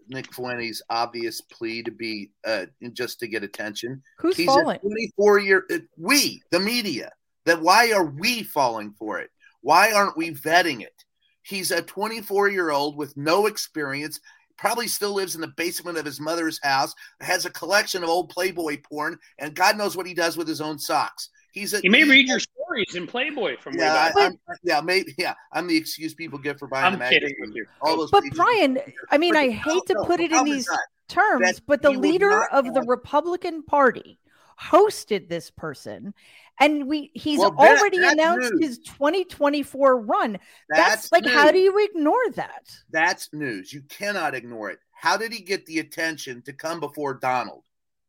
Nick Fuentes' obvious plea to be uh, just to get attention? Who's He's falling? twenty-four year uh, we, the media. That why are we falling for it? Why aren't we vetting it? He's a twenty-four-year-old with no experience, probably still lives in the basement of his mother's house, has a collection of old Playboy porn, and God knows what he does with his own socks. He's a, he may read your stories in Playboy from yeah, way back. I, I'm, yeah, maybe, yeah. I'm the excuse people give for buying I'm the magazine. All those but Brian, I mean, I hate to put it in these terms, but the leader of the Republican Party hosted this person, and we he's well, that, already announced news. his twenty twenty-four run. That's, that's like news. How do you ignore that? That's news. You cannot ignore it. How did he get the attention to come before Donald?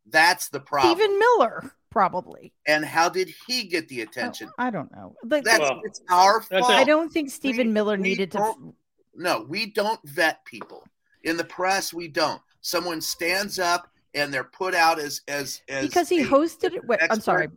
That's the problem. Stephen Miller, probably. And how did he get the attention? Oh, I don't know. Like, that's well, it's our fault. I don't think Stephen we, Miller we needed to. No, we don't vet people in the press. We don't. Someone stands up. And they're put out as as, as because he a, hosted it. Wait, I'm sorry.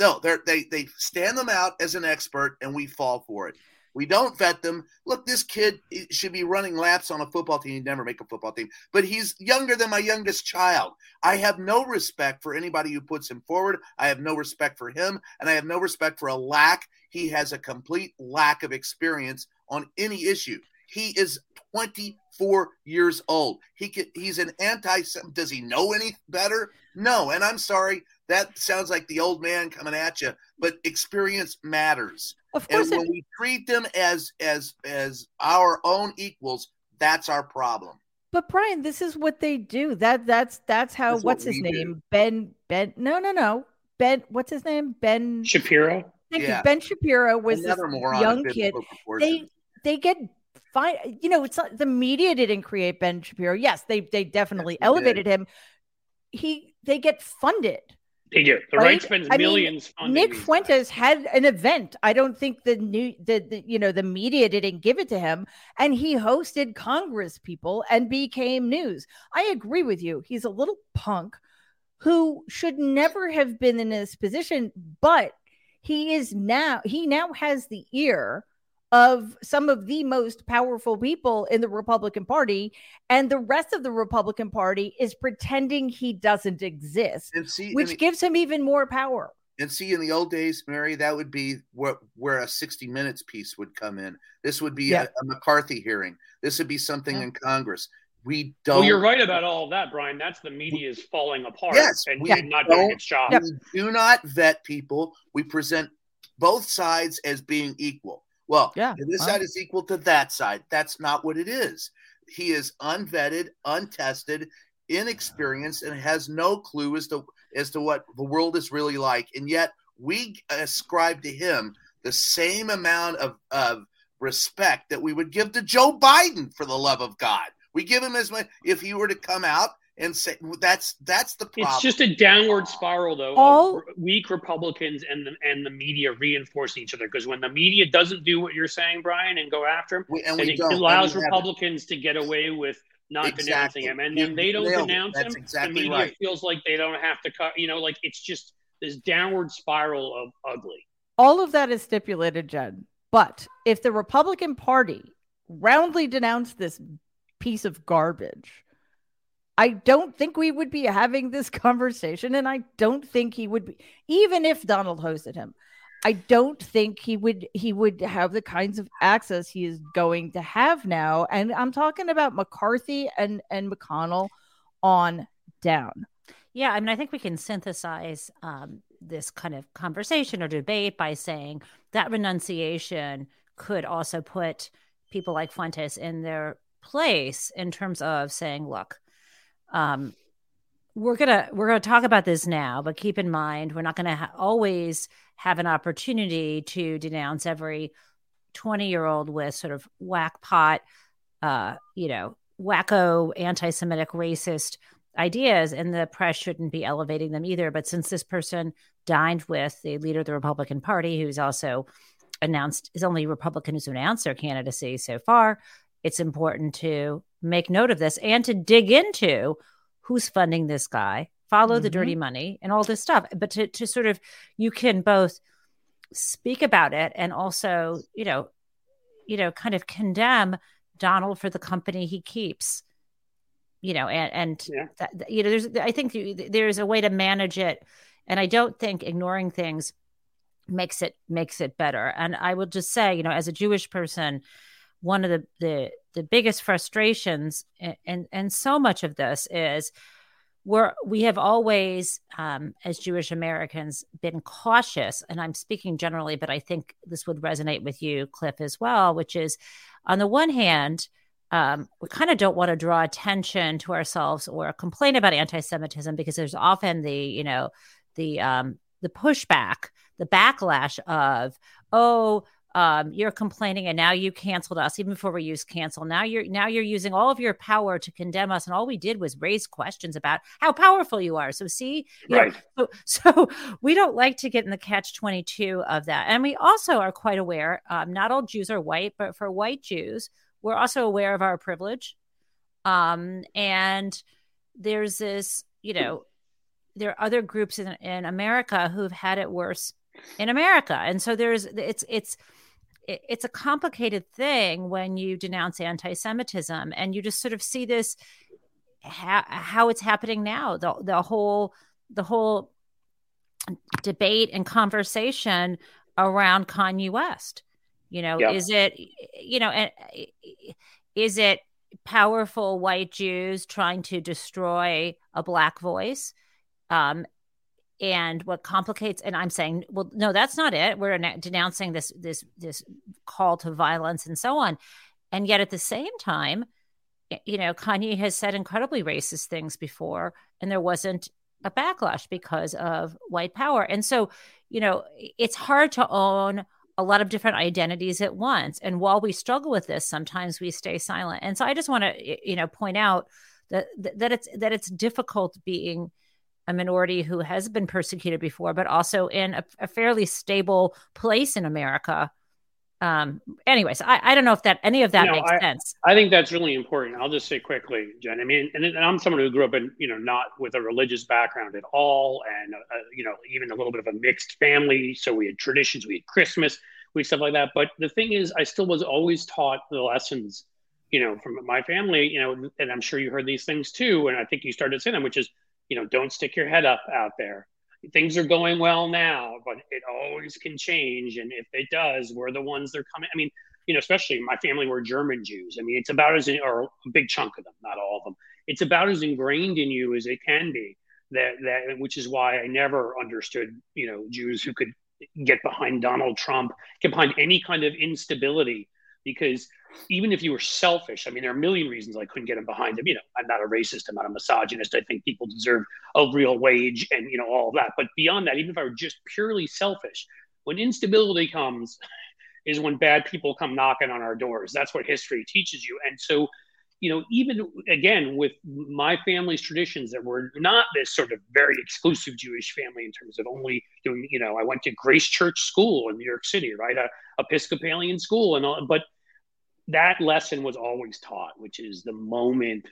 No, they they they stand them out as an expert, and we fall for it. We don't vet them. Look, this kid should be running laps on a football team. He'd never make a football team, but he's younger than my youngest child. I have no respect for anybody who puts him forward. I have no respect for him, and I have no respect for a lack. He has a complete lack of experience on any issue. He is twenty-four years old. He can, he's an anti. Does he know any better? No. And I'm sorry, that sounds like the old man coming at you. But experience matters. Of course, and when it, we treat them as as as our own equals, that's our problem. But Brian, this is what they do. That that's that's how. That's what's what his name? Do. Ben Ben. No no no. Ben. What's his name? Ben Shapiro. Thank yeah. you. Ben Shapiro was another this young kid. They they get. Fine, you know, it's not, the media didn't create Ben Shapiro. Yes, they they definitely yes, elevated did. him. He they get funded. They do. The right, right spends I millions. Mean, on Nick Fuentes guys. had an event. I don't think the new the, the you know the media didn't give it to him, and he hosted Congress people and became news. I agree with you. He's a little punk who should never have been in this position, but he is now. He now has the ear of some of the most powerful people in the Republican Party, and the rest of the Republican Party is pretending he doesn't exist, see, which the, gives him even more power. And see, in the old days, Mary, that would be where, where a sixty Minutes piece would come in. This would be yeah. a, a McCarthy hearing. This would be something yeah. in Congress. We don't. Well, you're right about all that, Brian. That's the media's we, falling apart yes, and yeah. not doing its job. We do not vet people. We present both sides as being equal. Well, yeah, this wow. side is equal to that side. That's not what it is. He is unvetted, untested, inexperienced, and has no clue as to as to what the world is really like. And yet we ascribe to him the same amount of, of respect that we would give to Joe Biden, for the love of God. We give him as much. If he were to come out and say that's that's the problem. It's just a downward spiral, though, All... of weak Republicans and the and the media reinforcing each other. Because when the media doesn't do what you're saying, Brian, and go after him, we, and, and it allows and Republicans to get away with not exactly. denouncing him. And then they don't Nailed denounce him, exactly the media right. feels like they don't have to cut. You know, like it's just this downward spiral of ugly. All of that is stipulated, Jen. But if the Republican Party roundly denounced this piece of garbage, I don't think we would be having this conversation, and I don't think he would be, even if Donald hosted him, I don't think he would he would have the kinds of access he is going to have now. And I'm talking about McCarthy and, and McConnell on down. Yeah, I mean, I think we can synthesize um, this kind of conversation or debate by saying that renunciation could also put people like Fuentes in their place in terms of saying, look, Um, we're gonna we're gonna talk about this now, but keep in mind we're not gonna ha- always have an opportunity to denounce every twenty year old with sort of whackpot, uh, you know, wacko, anti-Semitic, racist ideas, and the press shouldn't be elevating them either. But since this person dined with the leader of the Republican Party, who's also announced is only Republican who's announced their candidacy so far, it's important to make note of this and to dig into who's funding this guy, follow mm-hmm. the dirty money and all this stuff. But to, to sort of, you can both speak about it and also, you know, you know, kind of condemn Donald for the company he keeps, you know, and, and yeah. that, you know, there's, I think there's a way to manage it. And I don't think ignoring things makes it, makes it better. And I will just say, you know, as a Jewish person, one of the, the, the biggest frustrations and, and, and so much of this is we're, we have always, um, as Jewish Americans, been cautious. And I'm speaking generally, but I think this would resonate with you, Cliff, as well, which is on the one hand, um, we kind of don't want to draw attention to ourselves or complain about anti-Semitism because there's often the, you know, the, um, the pushback, the backlash of, oh, Um, you're complaining and now you canceled us even before we used cancel. Now you're now you're using all of your power to condemn us. And all we did was raise questions about how powerful you are. So see, you right. know, so, so we don't like to get in the catch twenty-two of that. And we also are quite aware, um, not all Jews are white, but for white Jews, we're also aware of our privilege. Um, and there's this, you know, there are other groups in, in America who've had it worse in America. And so there's, it's, it's, it's a complicated thing when you denounce anti-Semitism and you just sort of see this, ha- how it's happening now, the the whole, the whole debate and conversation around Kanye West, you know, yeah. is it, you know, is it powerful white Jews trying to destroy a black voice? Um, And what complicates, and I'm saying, well, no, that's not it. We're denouncing this, this, this call to violence and so on. And yet at the same time, you know, Kanye has said incredibly racist things before, and there wasn't a backlash because of white power. And so, you know, it's hard to own a lot of different identities at once. And while we struggle with this, sometimes we stay silent. And so I just want to, you know, point out that, that it's, that it's difficult being a minority who has been persecuted before, but also in a, a fairly stable place in America. Um, anyways, I, I don't know if that any of that you know, makes I, sense. I think that's really important. I'll just say quickly, Jen. I mean, and, and I'm someone who grew up in, you know, not with a religious background at all, and uh, you know, even a little bit of a mixed family. So we had traditions, we had Christmas, we had stuff like that. But the thing is, I still was always taught the lessons, you know, from my family. You know, and I'm sure you heard these things too. And I think you started saying them, which is, you know, don't stick your head up out there. Things are going well now, but it always can change. And if it does, we're the ones that are coming. I mean, you know, especially my family were German Jews. I mean, it's about as, in, or a big chunk of them, not all of them. It's about as ingrained in you as it can be. That, that, which is why I never understood, you know, Jews who could get behind Donald Trump, get behind any kind of instability. Because even if you were selfish, I mean, there are a million reasons I couldn't get him behind him. You know, I'm not a racist. I'm not a misogynist. I think people deserve a real wage and, you know, all of that. But beyond that, even if I were just purely selfish, when instability comes is when bad people come knocking on our doors. That's what history teaches you. And so you know, even again, with my family's traditions that were not this sort of very exclusive Jewish family in terms of only doing, you know, I went to Grace Church School in New York City, right? A Episcopalian school and all, but that lesson was always taught, which is the moment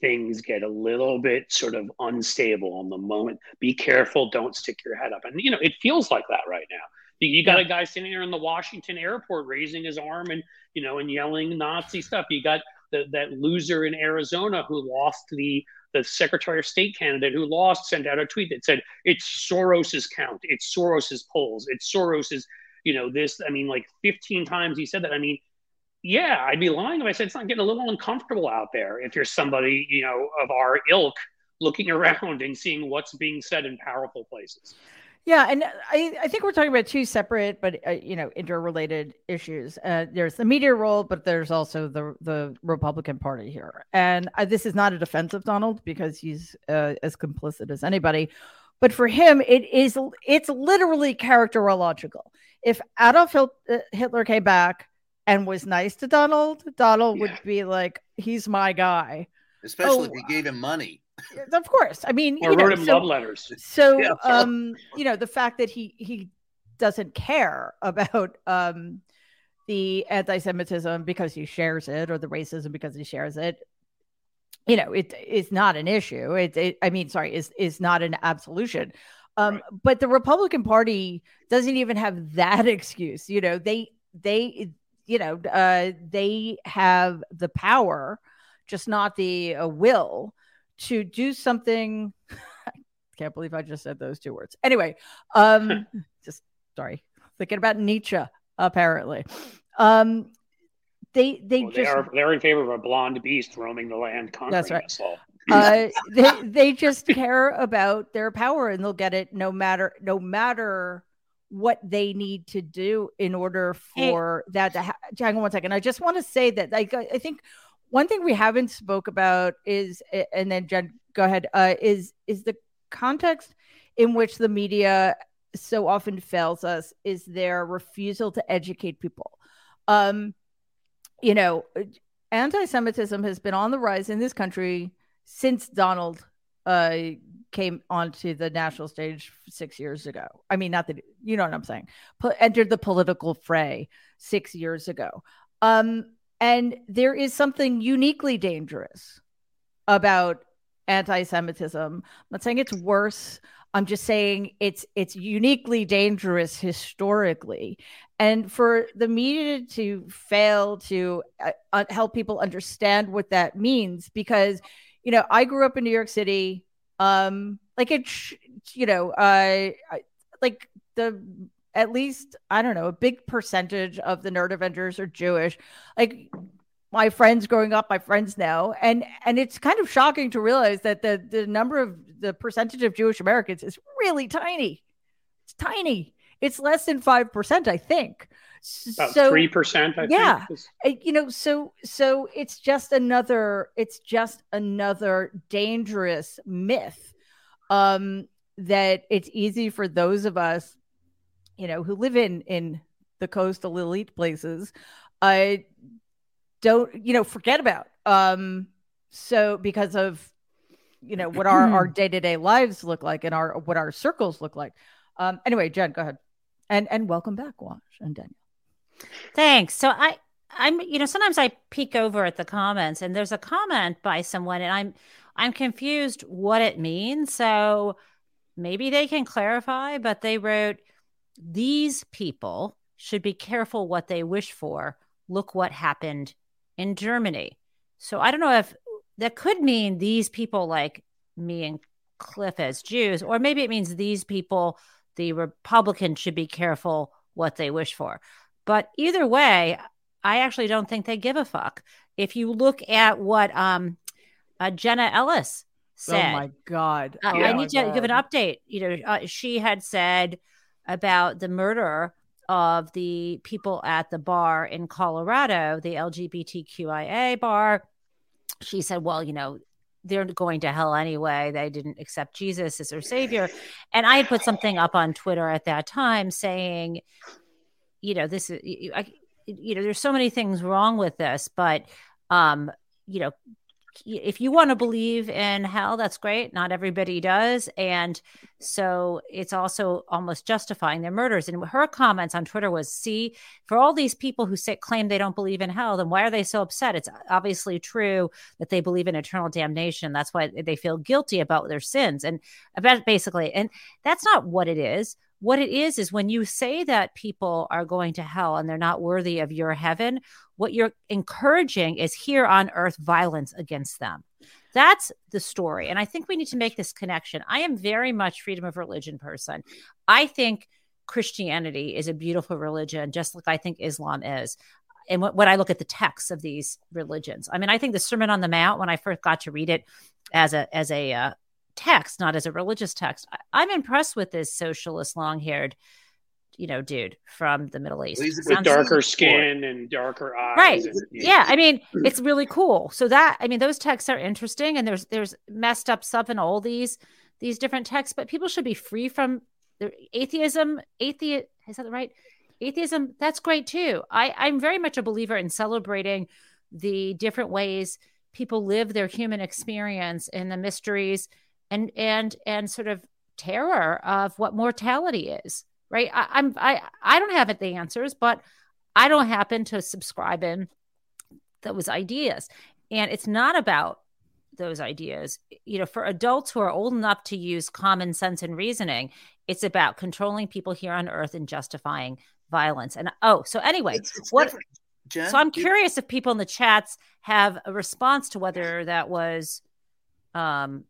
things get a little bit sort of unstable on the moment, be careful, don't stick your head up. And, you know, it feels like that right now. You got a guy sitting there in the Washington airport raising his arm and, you know, and yelling Nazi stuff. You got the, that loser in Arizona who lost the the Secretary of State candidate who lost, sent out a tweet that said, it's Soros's count. It's Soros's polls. It's Soros's, you know, this. I mean, like fifteen times he said that. I mean, yeah, I'd be lying if I said it's not getting a little uncomfortable out there if you're somebody, you know, of our ilk looking around and seeing what's being said in powerful places. Yeah. And I, I think we're talking about two separate, but, uh, you know, interrelated issues. Uh, there's the media role, but there's also the the Republican Party here. And uh, this is not a defense of Donald because he's uh, as complicit as anybody. But for him, it is it's literally characterological. If Adolf Hitler came back and was nice to Donald, Donald yeah. would be like, he's my guy. Especially oh, if he gave him money. Of course. I mean, or you know, wrote him so, love letters. So, yeah. um, you know, the fact that he, he doesn't care about um, the anti-Semitism because he shares it or the racism because he shares it, you know, it is not an issue. It, it I mean, sorry, is is not an absolution. Um, right. But the Republican Party doesn't even have that excuse. You know, they they you know uh, they have the power, just not the uh, will. To do something, I can't believe I just said those two words. Anyway, um, just sorry, thinking about Nietzsche. Apparently, um, they they well, just they are, they're in favor of a blonde beast roaming the land. That's right. Us all. uh, they they just care about their power, and they'll get it no matter no matter what they need to do in order for hey. that to ha- hang on one second. I just want to say that like I, I think. One thing we haven't spoke about is, and then Jen, go ahead, uh, is is the context in which the media so often fails us is their refusal to educate people. Um, you know, anti-Semitism has been on the rise in this country since Donald uh, came onto the national stage six years ago. I mean, not that, you know what I'm saying, po- entered the political fray six years ago. Um And there is something uniquely dangerous about anti-Semitism. I'm not saying it's worse. I'm just saying it's it's uniquely dangerous historically. And for the media to fail to uh, help people understand what that means, because, you know, I grew up in New York City. Um, like, it, you know, uh, like the... at least, I don't know, a big percentage of the nerd Avengers are Jewish. Like my friends growing up, my friends now. And and it's kind of shocking to realize that the, the number of the percentage of Jewish Americans is really tiny. It's tiny. It's less than five percent, I think. About so, three percent, I yeah, think. Yeah. You know, so so it's just another, it's just another dangerous myth um, that it's easy for those of us, you know, who live in, in the coastal elite places, I don't, you know, forget about. Um, so because of, you know, what our, our day-to-day lives look like and our, what our circles look like. Um, anyway, Jen, go ahead. And, and welcome back, Wash and Daniel. Thanks. So I, I'm, you know, sometimes I peek over at the comments and there's a comment by someone and I'm, I'm confused what it means. So maybe they can clarify, but they wrote, these people should be careful what they wish for. Look what happened in Germany. So I don't know if that could mean these people like me and Cliff as Jews, or maybe it means these people, the Republicans, should be careful what they wish for. But either way, I actually don't think they give a fuck. If you look at what um, uh, Jenna Ellis said. Oh, my God. Uh, yeah. I need to give an update. You know, uh, she had said about the murder of the people at the bar in Colorado, the L G B T Q I A bar. She said, well, you know, they're going to hell anyway. They didn't accept Jesus as their savior. And I had put something up on Twitter at that time saying, you know, this is, I, you know, there's so many things wrong with this, but um, you know, if you want to believe in hell, that's great. Not everybody does. And so it's also almost justifying their murders. And her comments on Twitter was, see, for all these people who say claim they don't believe in hell, then why are they so upset? It's obviously true that they believe in eternal damnation. That's why they feel guilty about their sins. And about basically, and that's not what it is. What it is, is when you say that people are going to hell and they're not worthy of your heaven, what you're encouraging is here on earth violence against them. That's the story. And I think we need to make this connection. I am very much freedom of religion person. I think Christianity is a beautiful religion, just like I think Islam is. And when I look at the texts of these religions, I mean, I think the Sermon on the Mount, when I first got to read it as a, as a, uh, text, not as a religious text. I'm impressed with this socialist, long-haired, you know, dude from the Middle East. With Sounds darker like skin and darker eyes. Right. And, yeah. yeah. I mean, it's really cool. So that, I mean, those texts are interesting, and there's there's messed up stuff in all these these different texts, but people should be free from their atheism. Athe- is that right? Atheism, that's great too. I, I'm very much a believer in celebrating the different ways people live their human experience and the mysteries and and and sort of terror of what mortality is, right? I, I'm I I don't have the answers, but I don't happen to subscribe in those ideas, and it's not about those ideas. You know, for adults who are old enough to use common sense and reasoning, it's about controlling people here on Earth and justifying violence. And oh, so anyway, it's, it's what? Jen, so I'm curious if people in the chats have a response to whether that was. Um,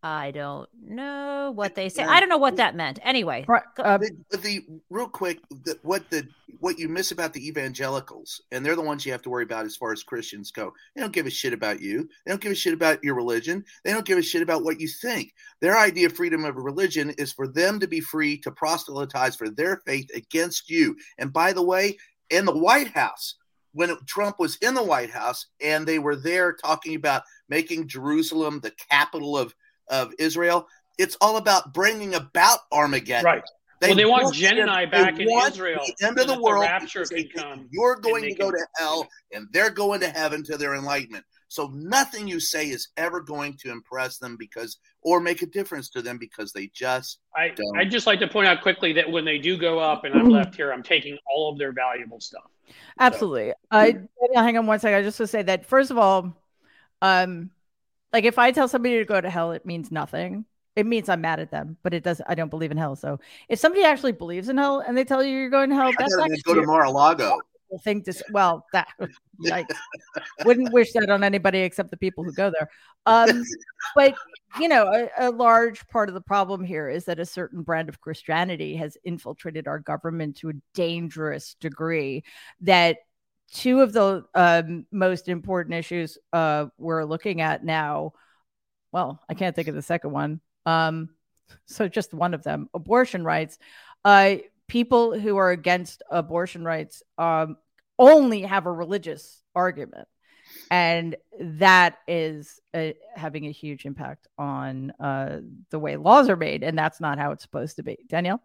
I don't know what they say. Yeah. I don't know what that meant. Anyway, uh, the, the real quick, the, what the what you miss about the evangelicals, and they're the ones you have to worry about as far as Christians go. They don't give a shit about you. They don't give a shit about your religion. They don't give a shit about what you think. Their idea of freedom of religion is for them to be free to proselytize for their faith against you. And by the way, in the White House, when it, Trump was in the White House, and they were there talking about making Jerusalem the capital of of Israel, it's all about bringing about Armageddon. Right. They well, they want Jen and I back in Israel. The end of the world. The rapture can come. You're going to go to hell, and they're going to heaven to their enlightenment. So nothing you say is ever going to impress them because, or make a difference to them because they just I, don't. I'd just like to point out quickly that when they do go up and I'm left here, I'm taking all of their valuable stuff. Absolutely. So. Uh, hang on one second. I just want to say that, first of all, um, like if I tell somebody to go to hell, it means nothing. It means I'm mad at them, but it does. I don't believe in hell. So if somebody actually believes in hell and they tell you you're going to hell, that's actually go to Mar-a-Lago. Thing to well, that I wouldn't wish that on anybody except the people who go there. Um, but you know, a, a large part of the problem here is that a certain brand of Christianity has infiltrated our government to a dangerous degree that. Two of the um, most important issues uh, we're looking at now. Well, I can't think of the second one. Um, so just one of them, abortion rights. Uh, people who are against abortion rights um, only have a religious argument. And that is uh, having a huge impact on uh, the way laws are made. And that's not how it's supposed to be. Danielle?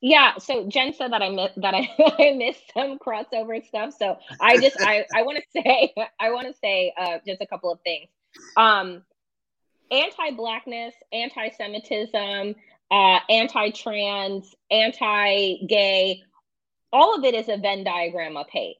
Yeah, so Jen said that I miss, that I, I missed some crossover stuff. So I just I, I want to say I want to say uh, just a couple of things. Um, anti-blackness, anti-Semitism, uh, anti-trans, anti-gay. All of it is a Venn diagram of hate.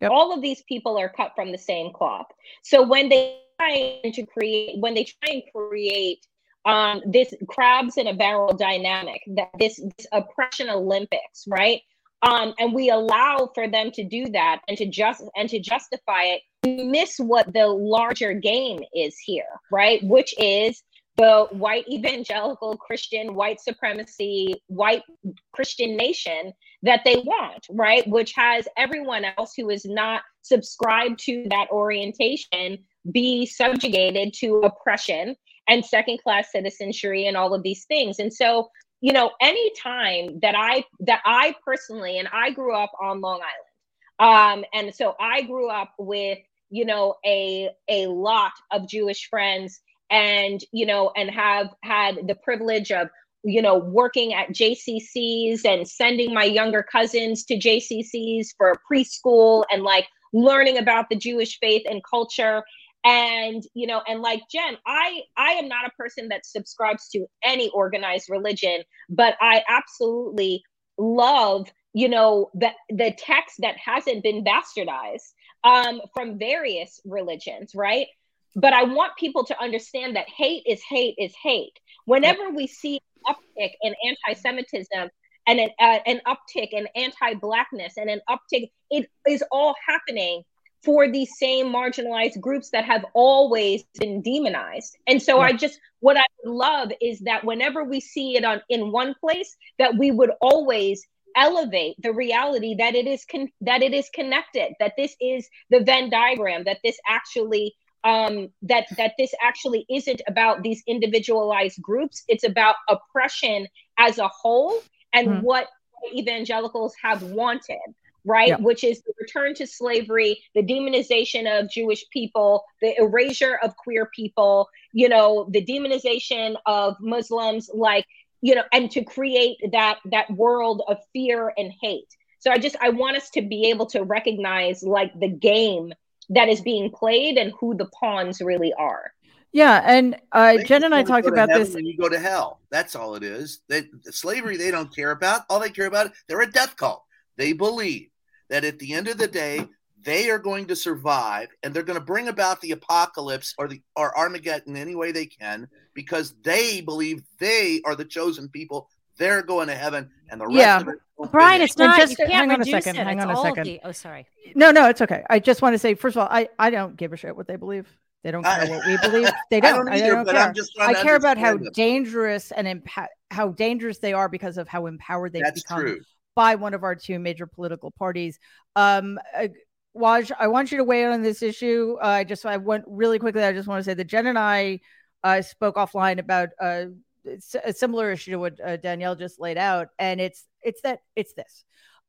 Yep. All of these people are cut from the same cloth. So when they try to create, when they try and create. Um, this crabs in a barrel dynamic, that this, this oppression Olympics, right? Um, and we allow for them to do that and to just and to justify it. We miss what the larger game is here, right? Which is the white evangelical Christian, white supremacy, white Christian nation that they want, right? Which has everyone else who is not subscribed to that orientation be subjugated to oppression and second-class citizenry and all of these things. And so, you know, any time that I that I personally, and I grew up on Long Island, um, and so I grew up with, you know, a a lot of Jewish friends, and you know, and have had the privilege of, you know, working at J C Cs and sending my younger cousins to J C Cs for preschool and like learning about the Jewish faith and culture. And, you know, and like Jen, I, I am not a person that subscribes to any organized religion, but I absolutely love, you know, the, the text that hasn't been bastardized um, from various religions, right? But I want people to understand that hate is hate is hate. Whenever we see an uptick in anti-Semitism and an, uh, an uptick in anti-Blackness and an uptick, it is all happening for these same marginalized groups that have always been demonized. And so yeah. I just, what I love is that whenever we see it on in one place, that we would always elevate the reality that it is con- that it is connected, that this is the Venn diagram, that this actually Um, that that this actually isn't about these individualized groups. It's about oppression as a whole and mm. what evangelicals have wanted, right? Yeah. Which is the return to slavery, the demonization of Jewish people, the erasure of queer people, you know, the demonization of Muslims, like, you know, and to create that that world of fear and hate. So I just, I want us to be able to recognize like the game that is being played and who the pawns really are. Yeah, and uh, Jen and I talked about this. You go to hell. That's all it is. They, slavery, they don't care about. All they care about, they're a death cult. They believe that at the end of the day, they are going to survive, and they're going to bring about the apocalypse or the or Armageddon any way they can, because they believe they are the chosen people. They're going to heaven, and the rest yeah. of it. Well, Brian, it's not. Just, you can't hang on a second. It. Hang it's on a second. The, oh, sorry. No, no, it's okay. I just want to say, first of all, I, I don't give a shit what they believe. They don't care I, what we believe. They don't. I don't, either, I don't but care. I'm just I care about how them. dangerous and impa- how dangerous they are because of how empowered they've That's become true. by one of our two major political parties. Um, uh, Waj, I want you to weigh in on this issue. Uh, I just I went really quickly. I just want to say that Jen and I uh, spoke offline about. Uh, It's a similar issue to what uh, Danielle just laid out, and it's it's that it's this.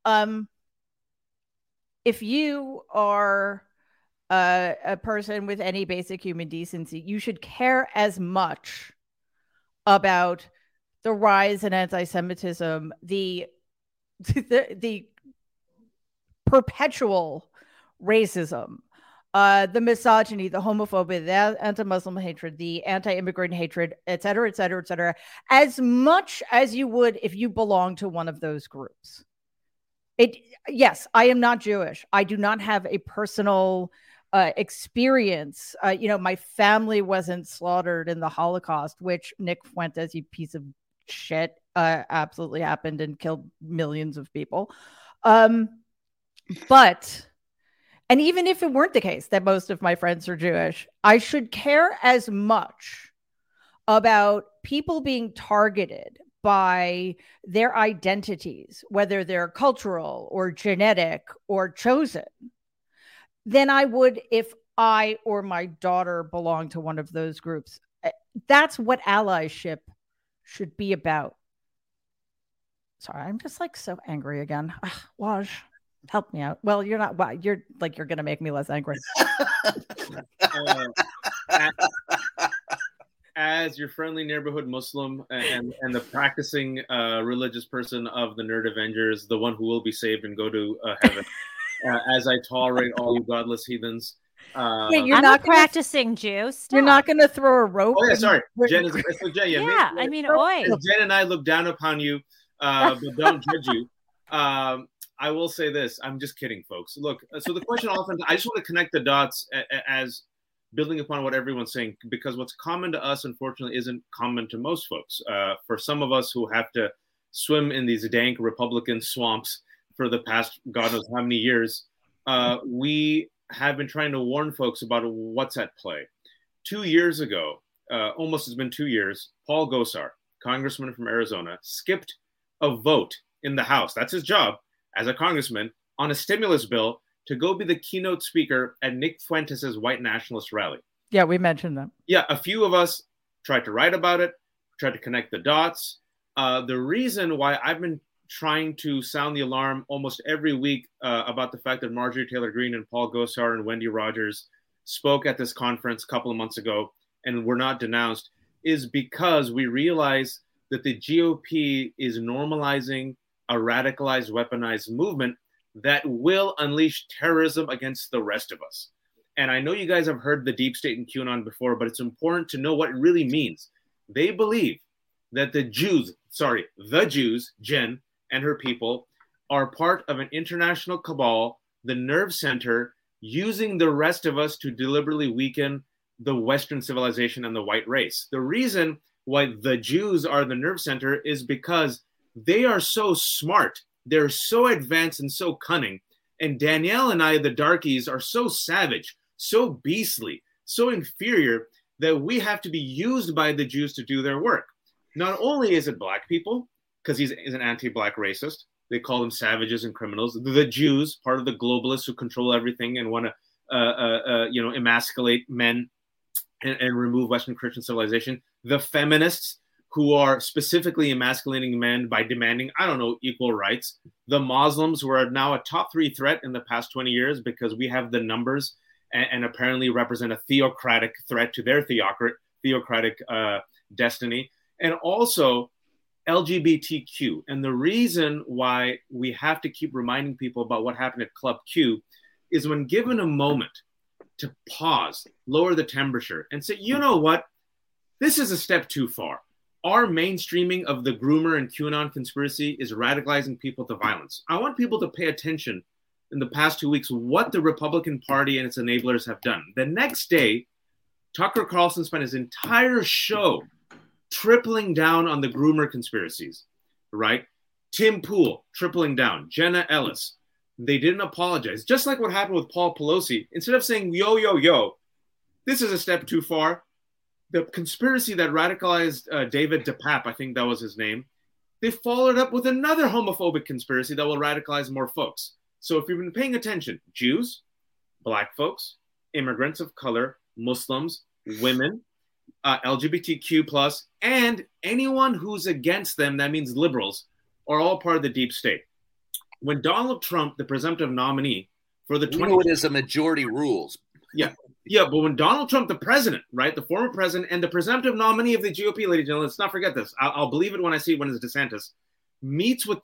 Um, if you are a, a person with any basic human decency, you should care as much about the rise in anti-Semitism, the the, the perpetual racism, Uh, the misogyny, the homophobia, the anti-Muslim hatred, the anti-immigrant hatred, et cetera, et cetera, et cetera, as much as you would if you belong to one of those groups. It, yes, I am not Jewish. I do not have a personal uh, experience. Uh, you know, my family wasn't slaughtered in the Holocaust, which Nick Fuentes, you piece of shit, uh, absolutely happened and killed millions of people. Um, but... And even if it weren't the case that most of my friends are Jewish, I should care as much about people being targeted by their identities, whether they're cultural or genetic or chosen, than I would if I or my daughter belonged to one of those groups. That's what allyship should be about. Sorry, I'm just like so angry again. Ugh, Waj. Help me out. Well, you're not. Wow, you're like you're gonna make me less angry. uh, as, as your friendly neighborhood Muslim and and the practicing uh, religious person of the Nerd Avengers, the one who will be saved and go to uh, heaven, uh, as I tolerate all you godless heathens. Uh, yeah, you're I'm not a gonna, practicing Jew. Stop. You're not going to throw a rope. Oh yeah, sorry, Jen. Is, so Jen yeah, yeah me, I mean, oi. Jen and I look down upon you, uh, but don't judge you. Um, I will say this. I'm just kidding, folks. Look, so the question often, I just want to connect the dots a, a, as building upon what everyone's saying, because what's common to us, unfortunately, isn't common to most folks. Uh, for some of us who have to swim in these dank Republican swamps for the past God knows how many years, uh, we have been trying to warn folks about what's at play. Two years ago, uh, almost has been two years, Paul Gosar, congressman from Arizona, skipped a vote in the House. That's his job. As a congressman, on a stimulus bill to go be the keynote speaker at Nick Fuentes' white nationalist rally. Yeah, we mentioned that. Yeah, a few of us tried to write about it, tried to connect the dots. Uh, the reason why I've been trying to sound the alarm almost every week uh, about the fact that Marjorie Taylor Greene and Paul Gosar and Wendy Rogers spoke at this conference a couple of months ago and were not denounced is because we realize that the G O P is normalizing a radicalized, weaponized movement that will unleash terrorism against the rest of us. And I know you guys have heard the deep state and QAnon before, but it's important to know what it really means. They believe that the Jews, sorry, the Jews, Jen and her people, are part of an international cabal, the nerve center, using the rest of us to deliberately weaken the Western civilization and the white race. The reason why the Jews are the nerve center is because they are so smart. They're so advanced and so cunning. And Danielle and I, the darkies, are so savage, so beastly, so inferior that we have to be used by the Jews to do their work. Not only is it black people, because he's, he's an anti-black racist. They call them savages and criminals. The Jews, part of the globalists who control everything and want to, uh, uh, uh, you know, emasculate men and, and remove Western Christian civilization. The feminists, who are specifically emasculating men by demanding, I don't know, equal rights. The Muslims, who are now a top three threat in the past twenty years because we have the numbers and, and apparently represent a theocratic threat to their theocrat, theocratic uh, destiny. And also L G B T Q. And the reason why we have to keep reminding people about what happened at Club Q is when given a moment to pause, lower the temperature, and say, you know what? This is a step too far. Our mainstreaming of the groomer and QAnon conspiracy is radicalizing people to violence. I want people to pay attention in the past two weeks what the Republican Party and its enablers have done. The next day, Tucker Carlson spent his entire show tripling down on the groomer conspiracies, right? Tim Pool tripling down, Jenna Ellis. They didn't apologize. Just like what happened with Paul Pelosi, instead of saying, yo, yo, yo, this is a step too far, the conspiracy that radicalized uh, David DePape, I think that was his name, they followed up with another homophobic conspiracy that will radicalize more folks. So if you've been paying attention, Jews, black folks, immigrants of color, Muslims, women, uh, L G B T Q plus, and anyone who's against them, that means liberals, are all part of the deep state. When Donald Trump, the presumptive nominee for the twenty- you know it is a majority rules. Yeah. Yeah, but when Donald Trump, the president, right, the former president and the presumptive nominee of the G O P, ladies and gentlemen, let's not forget this. I'll, I'll believe it when I see it, when it's DeSantis, meets with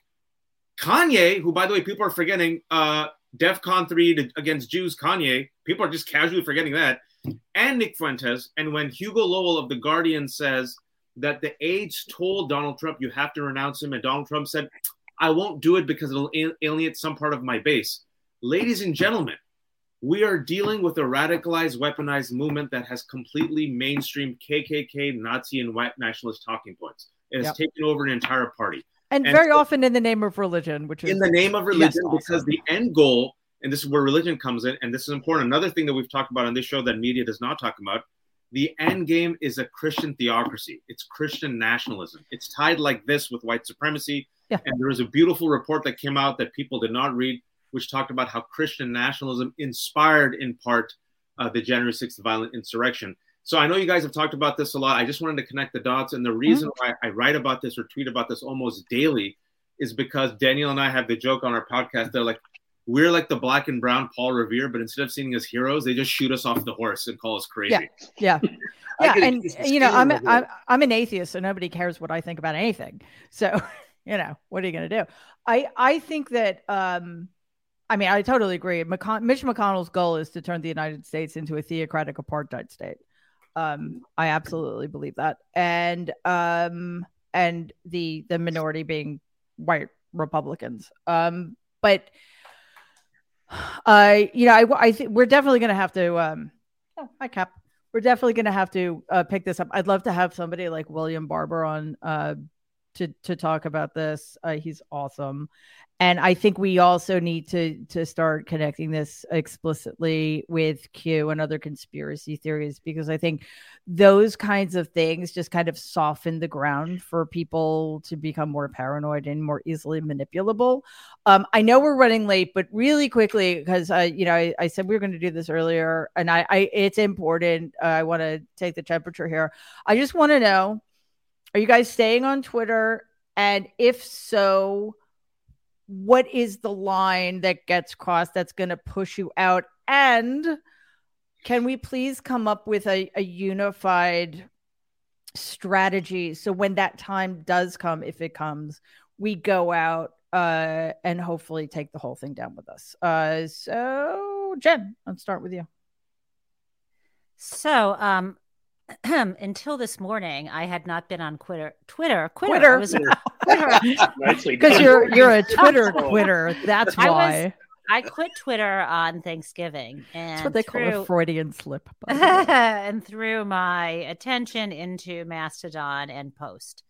Kanye, who, by the way, people are forgetting, uh, DEFCON three to, against Jews, Kanye. People are just casually forgetting that. And Nick Fuentes. And when Hugo Lowell of The Guardian says that the aides told Donald Trump, you have to renounce him. And Donald Trump said, I won't do it because it'll alienate some part of my base. Ladies and gentlemen, we are dealing with a radicalized, weaponized movement that has completely mainstreamed K K K, Nazi, and white nationalist talking points. It has yep. taken over an entire party. And, and very so, often in the name of religion, which is... In the name of religion, yes, because awesome. The end goal, and this is where religion comes in, and this is important. Another thing that we've talked about on this show that media does not talk about, the end game is a Christian theocracy. It's Christian nationalism. It's tied like this with white supremacy. Yeah. And there was a beautiful report that came out that people did not read, which talked about how Christian nationalism inspired, in part, uh, the January sixth violent insurrection. So I know you guys have talked about this a lot. I just wanted to connect the dots. And the reason mm-hmm. why I write about this or tweet about this almost daily is because Danielle and I have the joke on our podcast. They're like, we're like the black and brown Paul Revere, but instead of seeing us heroes, they just shoot us off the horse and call us crazy. Yeah, yeah, yeah. And, you know, I'm, I'm, I'm an atheist, so nobody cares what I think about anything. So, you know, what are you going to do? I, I think that... Um, I mean, I totally agree. McCon- Mitch McConnell's goal is to turn the United States into a theocratic apartheid state. Um, I absolutely believe that. And um, and the the minority being white Republicans. Um, but, uh, you know, I, I th- we're definitely going to have to um, – oh, hi, Cap. We're definitely going to have to uh, pick this up. I'd love to have somebody like William Barber on uh, to to talk about this. Uh, he's awesome. And I think we also need to to start connecting this explicitly with Q and other conspiracy theories, because I think those kinds of things just kind of soften the ground for people to become more paranoid and more easily manipulable. Um, I know we're running late, but really quickly, because, uh, you know, I, I said we were going to do this earlier, and I, I it's important. Uh, I want to take the temperature here. I just want to know, are you guys staying on Twitter? And if so... what is the line that gets crossed that's going to push you out? And can we please come up with a, a unified strategy so when that time does come, if it comes, we go out uh, and hopefully take the whole thing down with us. Uh, so, Jen, let's start with you. So, um, until this morning, I had not been on Twitter. Twitter, Twitter, because you're you're a Twitter quitter. That's why. I was, I quit Twitter on Thanksgiving. And that's what they through, call a Freudian slip. And threw my attention into Mastodon and Post.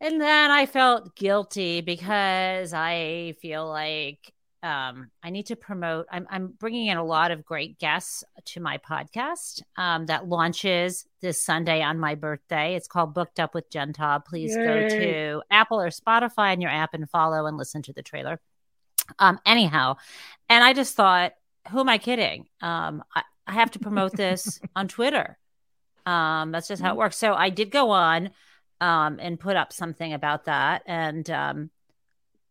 And then I felt guilty because I feel like um, I need to promote. I'm, I'm bringing in a lot of great guests to my podcast um, that launches this Sunday on my birthday. It's called Booked Up with Jen Taub. Please Yay. Go to Apple or Spotify in your app and follow and listen to the trailer. Um, anyhow, and I just thought, who am I kidding? Um, I, I have to promote this on Twitter. Um, that's just how it works. So I did go on um, and put up something about that. And um,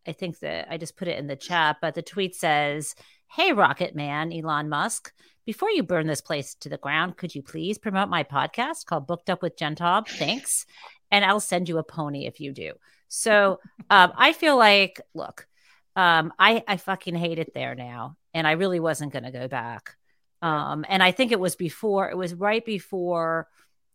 I think that I just put it in the chat, but the tweet says, "Hey, Rocket Man, Elon Musk, before you burn this place to the ground, could you please promote my podcast called Booked Up with Jen Taub? Thanks. And I'll send you a pony if you do." So um, I feel like, look, Um, I, I fucking hate it there now. And I really wasn't going to go back. Um, and I think it was before, it was right before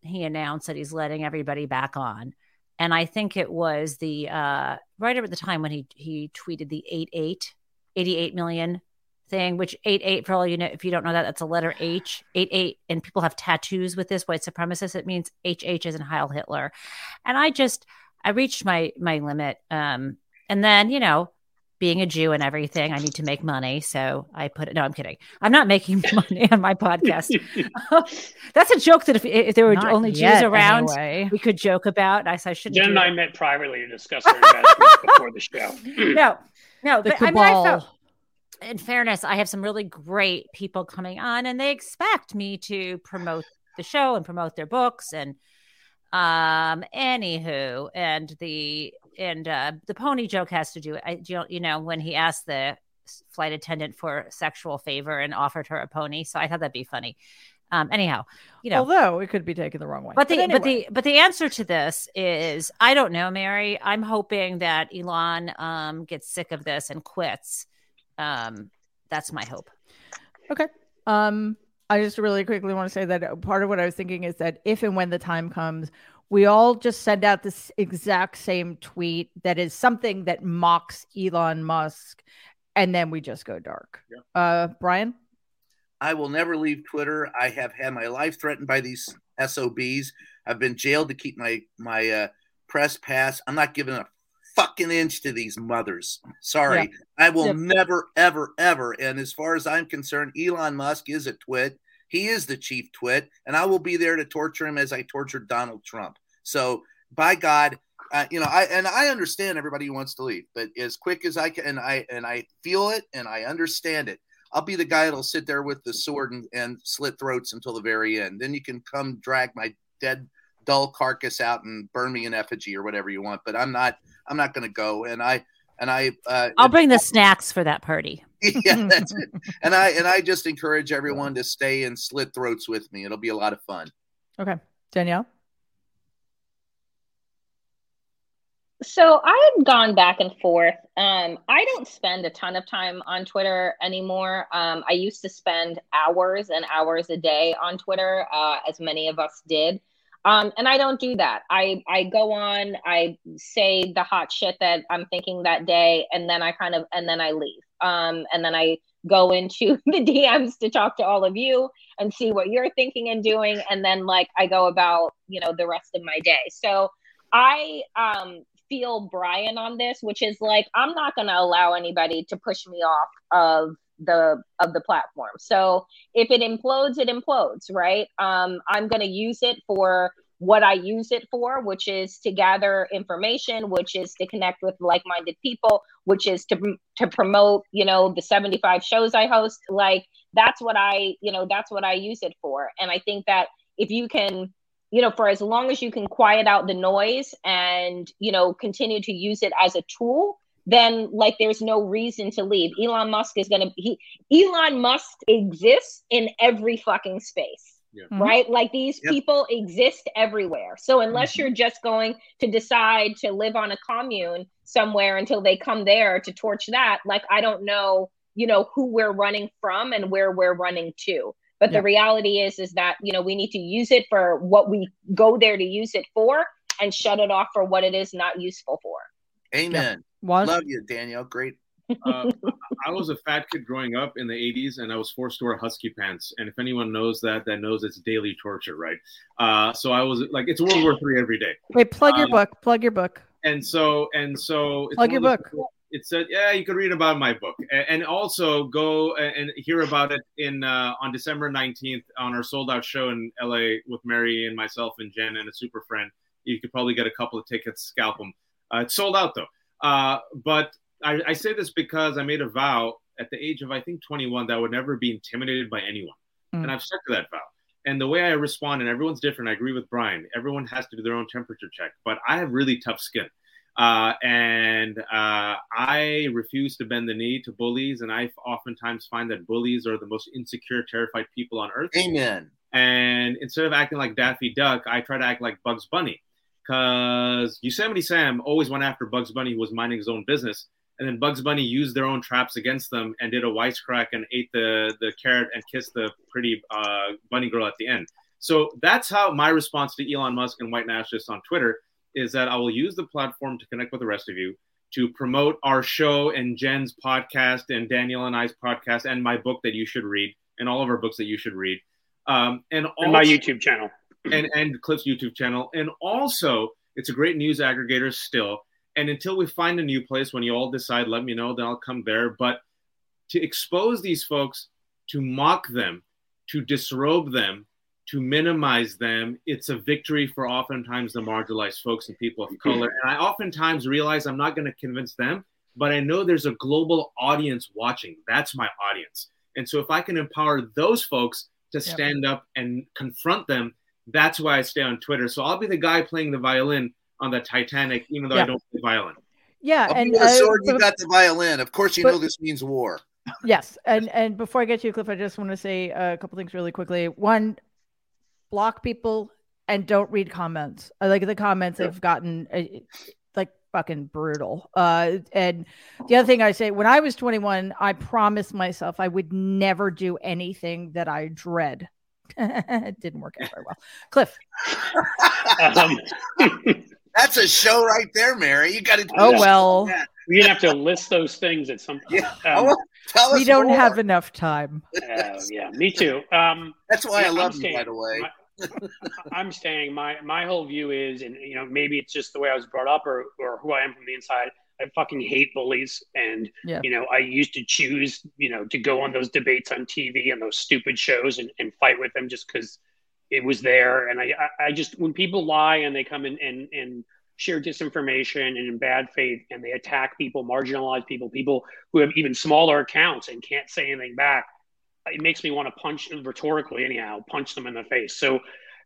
he announced that he's letting everybody back on. And I think it was the, uh, right at the time when he, he tweeted the eighty-eight million thing, which eighty-eight for all you know, if you don't know that, that's a letter H, eighty-eight. And people have tattoos with this white supremacist. It means H H as in Heil Hitler. And I just, I reached my, my limit. Um, and then, you know, being a Jew and everything, I need to make money. So I put it. No, I'm kidding. I'm not making money on my podcast. That's a joke that if, if there were not only yet, Jews around, anyway, we could joke about. I, I shouldn't. Jen and I met privately to discuss our investments before the show. No, no. The but, cabal. I mean, I felt, in fairness, I have some really great people coming on, and they expect me to promote the show and promote their books and. Um, anywho, and the, and, uh, the pony joke has to do, I, you know, when he asked the flight attendant for sexual favor and offered her a pony. So I thought that'd be funny. Um, anyhow, you know, although it could be taken the wrong way, but the, but, anyway. but the, but the answer to this is, I don't know, Mary, I'm hoping that Elon, um, gets sick of this and quits. Um, that's my hope. Okay. Um, I just really quickly want to say that part of what I was thinking is that if and when the time comes, we all just send out this exact same tweet that is something that mocks Elon Musk, and then we just go dark. Yeah. Uh, Brian? I will never leave Twitter. I have had my life threatened by these S O Bs. I've been jailed to keep my, my uh, press pass. I'm not giving a fucking inch to these mothers. Sorry. Yep. I will yep. never, ever, ever. And as far as I'm concerned, Elon Musk is a twit. He is the chief twit. And I will be there to torture him as I tortured Donald Trump. So by God, uh, you know, I, and I understand everybody who wants to leave, but as quick as I can, and I, and I feel it and I understand it. I'll be the guy that'll sit there with the sword and, and slit throats until the very end. Then you can come drag my dead dull carcass out and burn me in effigy or whatever you want, but I'm not, I'm not going to go. And I, and I, uh, I'll bring the snacks for that party. Yeah, that's it. And I, and I just encourage everyone to stay and slit throats with me. It'll be a lot of fun. Okay. Danielle. So I had gone back and forth. Um, I don't spend a ton of time on Twitter anymore. Um, I used to spend hours and hours a day on Twitter, uh, as many of us did. Um, and I don't do that. I, I go on, I say the hot shit that I'm thinking that day, and then I kind of, and then I leave. Um, and then I go into the D Ms to talk to all of you and see what you're thinking and doing. And then like, I go about, you know, the rest of my day. So I um, feel Brian on this, which is like, I'm not going to allow anybody to push me off of the of the platform. So if it implodes, it implodes, right? Um, I'm going to use it for what I use it for, which is to gather information, which is to connect with like-minded people, which is to to promote, you know, the seventy-five shows I host. Like that's what I, you know, that's what I use it for. And I think that if you can, you know, for as long as you can quiet out the noise and, you know, continue to use it as a tool, then like there's no reason to leave. Elon Musk is going to, he, Elon Musk exists in every fucking space. Yeah. Right? Like these yep. people exist everywhere. So unless mm-hmm. you're just going to decide to live on a commune somewhere until they come there to torch that, like, I don't know, you know, who we're running from and where we're running to. But yep. the reality is, is that, you know, we need to use it for what we go there to use it for and shut it off for what it is not useful for. Amen. Yep. Love you, Danielle. Great. uh, I was a fat kid growing up in the eighties, and I was forced to wear husky pants. And if anyone knows that, that knows it's daily torture, right? Uh, so I was like, it's World War Three every day. Wait, plug um, your book. Plug your book. And so, and so, it's plug your book. People, it said, yeah, you can read about my book, and, and also go and hear about it in uh, on December nineteenth on our sold out show in L A with Mary and myself and Jen and a super friend. You could probably get a couple of tickets, scalp them. Uh, it's sold out though, uh, but. I, I say this because I made a vow at the age of, I think, twenty-one, that I would never be intimidated by anyone. Mm. And I've stuck to that vow. And the way I respond, and everyone's different. I agree with Brian. Everyone has to do their own temperature check. But I have really tough skin. Uh, and uh, I refuse to bend the knee to bullies. And I oftentimes find that bullies are the most insecure, terrified people on earth. Amen. And instead of acting like Daffy Duck, I try to act like Bugs Bunny. Because Yosemite Sam always went after Bugs Bunny, who was minding his own business. And then Bugs Bunny used their own traps against them and did a wisecrack and ate the, the carrot and kissed the pretty uh, bunny girl at the end. So that's how my response to Elon Musk and white nationalists on Twitter is that I will use the platform to connect with the rest of you, to promote our show and Jen's podcast and Danielle and I's podcast and my book that you should read and all of our books that you should read. Um, and, also, and my YouTube channel. And, and Cliff's YouTube channel. And also, it's a great news aggregator still. And until we find a new place, when you all decide, let me know, then I'll come there. But to expose these folks, to mock them, to disrobe them, to minimize them, it's a victory for oftentimes the marginalized folks and people of color. And I oftentimes realize I'm not going to convince them, but I know there's a global audience watching. That's my audience. And so if I can empower those folks to stand yep. up and confront them, that's why I stay on Twitter. So I'll be the guy playing the violin on the Titanic, even though yeah. I don't play violin. Yeah, of and uh, sword, you got the violin. Of course, you but, know this means war. Yes, and and before I get to you, Cliff, I just want to say a couple things really quickly. One, block people and don't read comments. I like the comments yeah. have gotten uh, like fucking brutal. Uh, and the other thing I say, when I was twenty-one, I promised myself I would never do anything that I dread. It didn't work out very well, Cliff. um, That's a show right there, Mary. You got to. Oh well, we have to list those things at some point. Yeah. Um, Tell us we don't more. Have enough time. Uh, yeah, me too. Um, That's why yeah, I love I'm you, staying. By the way. My, I'm staying. My my whole view is, and you know, maybe it's just the way I was brought up, or or who I am from the inside. I fucking hate bullies, and yeah. you know, I used to choose, you know, to go on those debates on T V and those stupid shows and, and fight with them just because. It was there. And I, I just, when people lie and they come in and, and share disinformation and in bad faith and they attack people, marginalize people, people who have even smaller accounts and can't say anything back, it makes me want to punch them rhetorically anyhow, punch them in the face. So,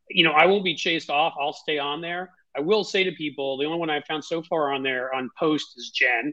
you know, I will be chased off. I'll stay on there. I will say to people, the only one I've found so far on there on Post is Jen.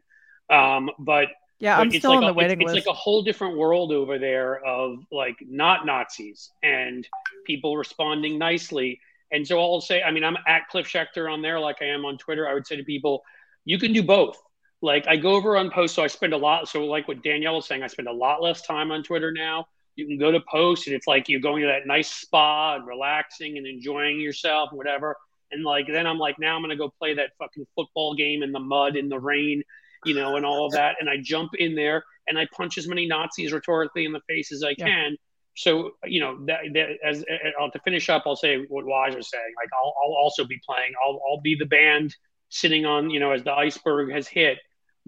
Um, but yeah, I'm still like on a, the waiting it's, list. It's like a whole different world over there of like not Nazis and people responding nicely. And so I'll say, I mean, I'm at Cliff Schechter on there like I am on Twitter. I would say to people, you can do both. Like I go over on Post, so I spend a lot. So like what Danielle was saying, I spend a lot less time on Twitter now. You can go to Post and it's like you're going to that nice spa and relaxing and enjoying yourself, whatever. And like then I'm like, now I'm going to go play that fucking football game in the mud, in the rain. You know, and all of that. And I jump in there and I punch as many Nazis rhetorically in the face as I can. Yeah. So, you know, that, that as, as, as to finish up, I'll say what Waj was saying. Like, I'll, I'll also be playing. I'll, I'll be the band sitting on, you know, as the iceberg has hit.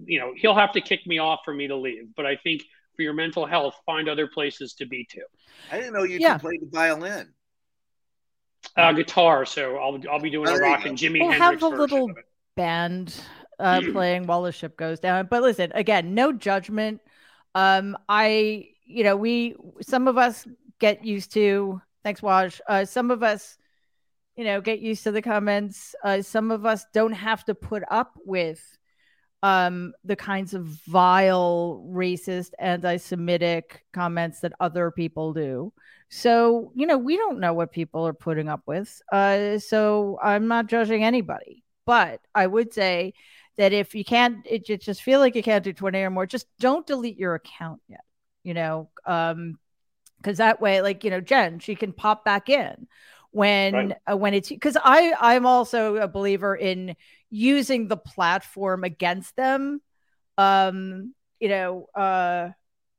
You know, he'll have to kick me off for me to leave. But I think for your mental health, find other places to be too. I didn't know you yeah. could play the violin. Uh, guitar. So I'll I'll be doing oh, a rock and Jimi we'll Hendrix version. Have a little band. Uh, playing while the ship goes down. But listen, again, no judgment. Um, I, you know, we, some of us get used to, thanks, Waj. Uh, some of us, you know, get used to the comments. Uh, some of us don't have to put up with um, the kinds of vile, racist, anti-Semitic comments that other people do. So, you know, we don't know what people are putting up with. Uh, so I'm not judging anybody. But I would say that if you can't, it, it just feel like you can't do twenty or more, just don't delete your account yet, you know, um, because that way, like, you know, Jen, she can pop back in when right. uh, when it's, because I I'm also a believer in using the platform against them. Um, you know, uh,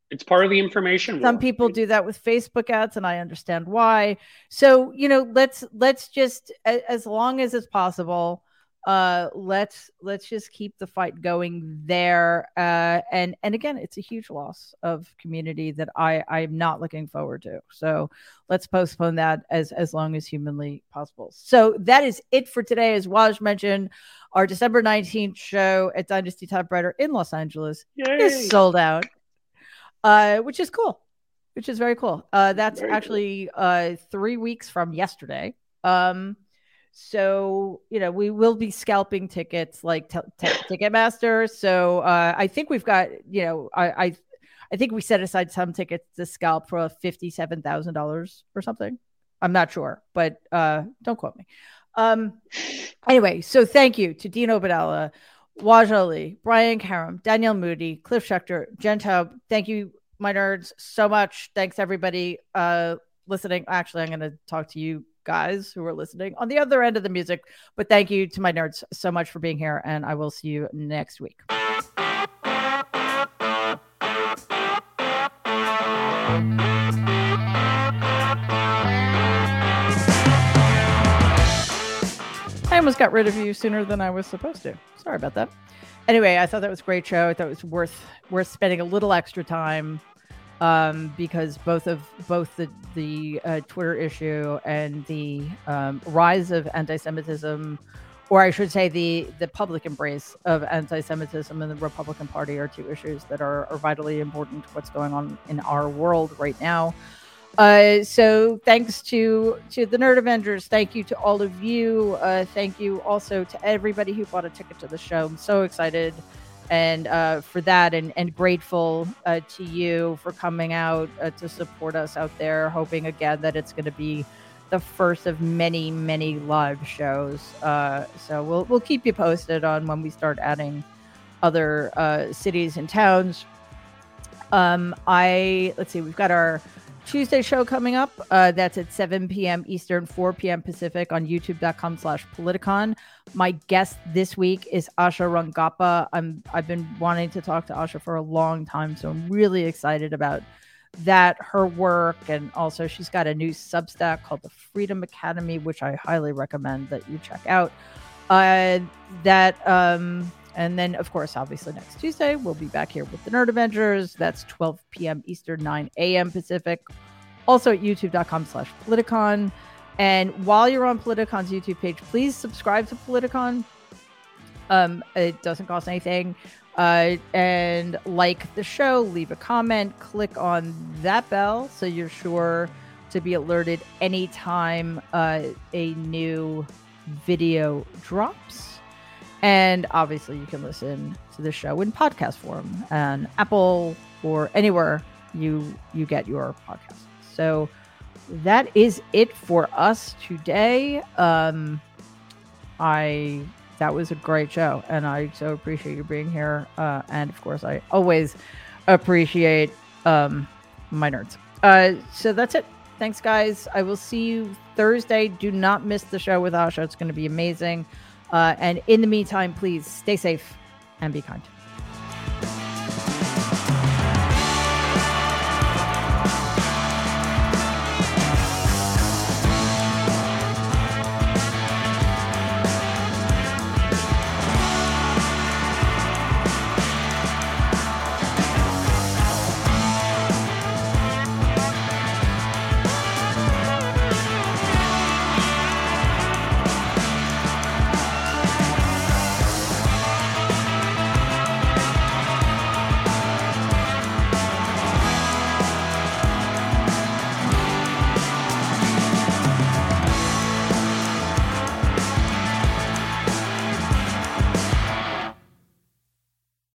it's part of the information. Some war. people do that with Facebook ads, and I understand why. So, you know, let's let's just as, as long as it's possible. Uh, let's let's just keep the fight going there. Uh, and and again, it's a huge loss of community that I I'm not looking forward to. So let's postpone that as as long as humanly possible. So that is it for today. As Waj mentioned, our December nineteenth show at Dynasty Typewriter in Los Angeles Yay. is sold out, uh, which is cool, which is very cool. Uh, that's very actually cool. uh three weeks from yesterday. Um. So, you know, we will be scalping tickets like t- t- Ticketmaster. So uh, I think we've got, you know, I, I I think we set aside some tickets to scalp for fifty-seven thousand dollars or something. I'm not sure, but uh, don't quote me. Um, anyway, so thank you to Dean Obeidallah, Wajahat Ali, Brian Karem, Danielle Moodie, Cliff Schechter, Jen Taub. Thank you, my nerds, so much. Thanks, everybody uh, listening. Actually, I'm going to talk to you guys who are listening on the other end of the music, but thank you to my nerds so much for being here, and I will see you next week. I almost got rid of you sooner than I was supposed to. Sorry about that. Anyway, I thought that was a great show. I thought it was worth worth spending a little extra time. Um, because both of both the the uh, Twitter issue and the um, rise of anti-Semitism, or I should say the the public embrace of anti-Semitism in the Republican Party, are two issues that are, are vitally important to what's going on in our world right now. Uh, so thanks to to the Nerd Avengers. Thank you to all of you. Uh, thank you also to everybody who bought a ticket to the show. I'm so excited. And uh, for that, and, and grateful uh, to you for coming out uh, to support us out there, hoping again that it's going to be the first of many, many live shows. Uh, so we'll we'll keep you posted on when we start adding other uh, cities and towns. Um, I let's see, we've got our Tuesday show coming up. Uh, that's at seven p.m. Eastern, four p.m. Pacific on youtube.com slash Politicon. My guest this week is Asha Rangapa. I'm, I've been wanting to talk to Asha for a long time, so I'm really excited about that, her work. And also she's got a new Substack called the Freedom Academy, which I highly recommend that you check out. Uh, that... Um, And then, of course, obviously next Tuesday, we'll be back here with the Nerd Avengers. That's twelve p.m. Eastern, nine a.m. Pacific. Also at youtube.com slash Politicon. And while you're on Politicon's YouTube page, please subscribe to Politicon. Um, it doesn't cost anything. Uh, and like the show, leave a comment, click on that bell so you're sure to be alerted anytime uh, a new video drops. And obviously, you can listen to the show in podcast form on Apple or anywhere you you get your podcast. So that is it for us today. Um, I that was a great show, and I so appreciate you being here. Uh, and of course, I always appreciate um, my nerds. Uh, so that's it. Thanks, guys. I will see you Thursday. Do not miss the show with Asha. It's going to be amazing. Uh, and in the meantime, please stay safe and be kind.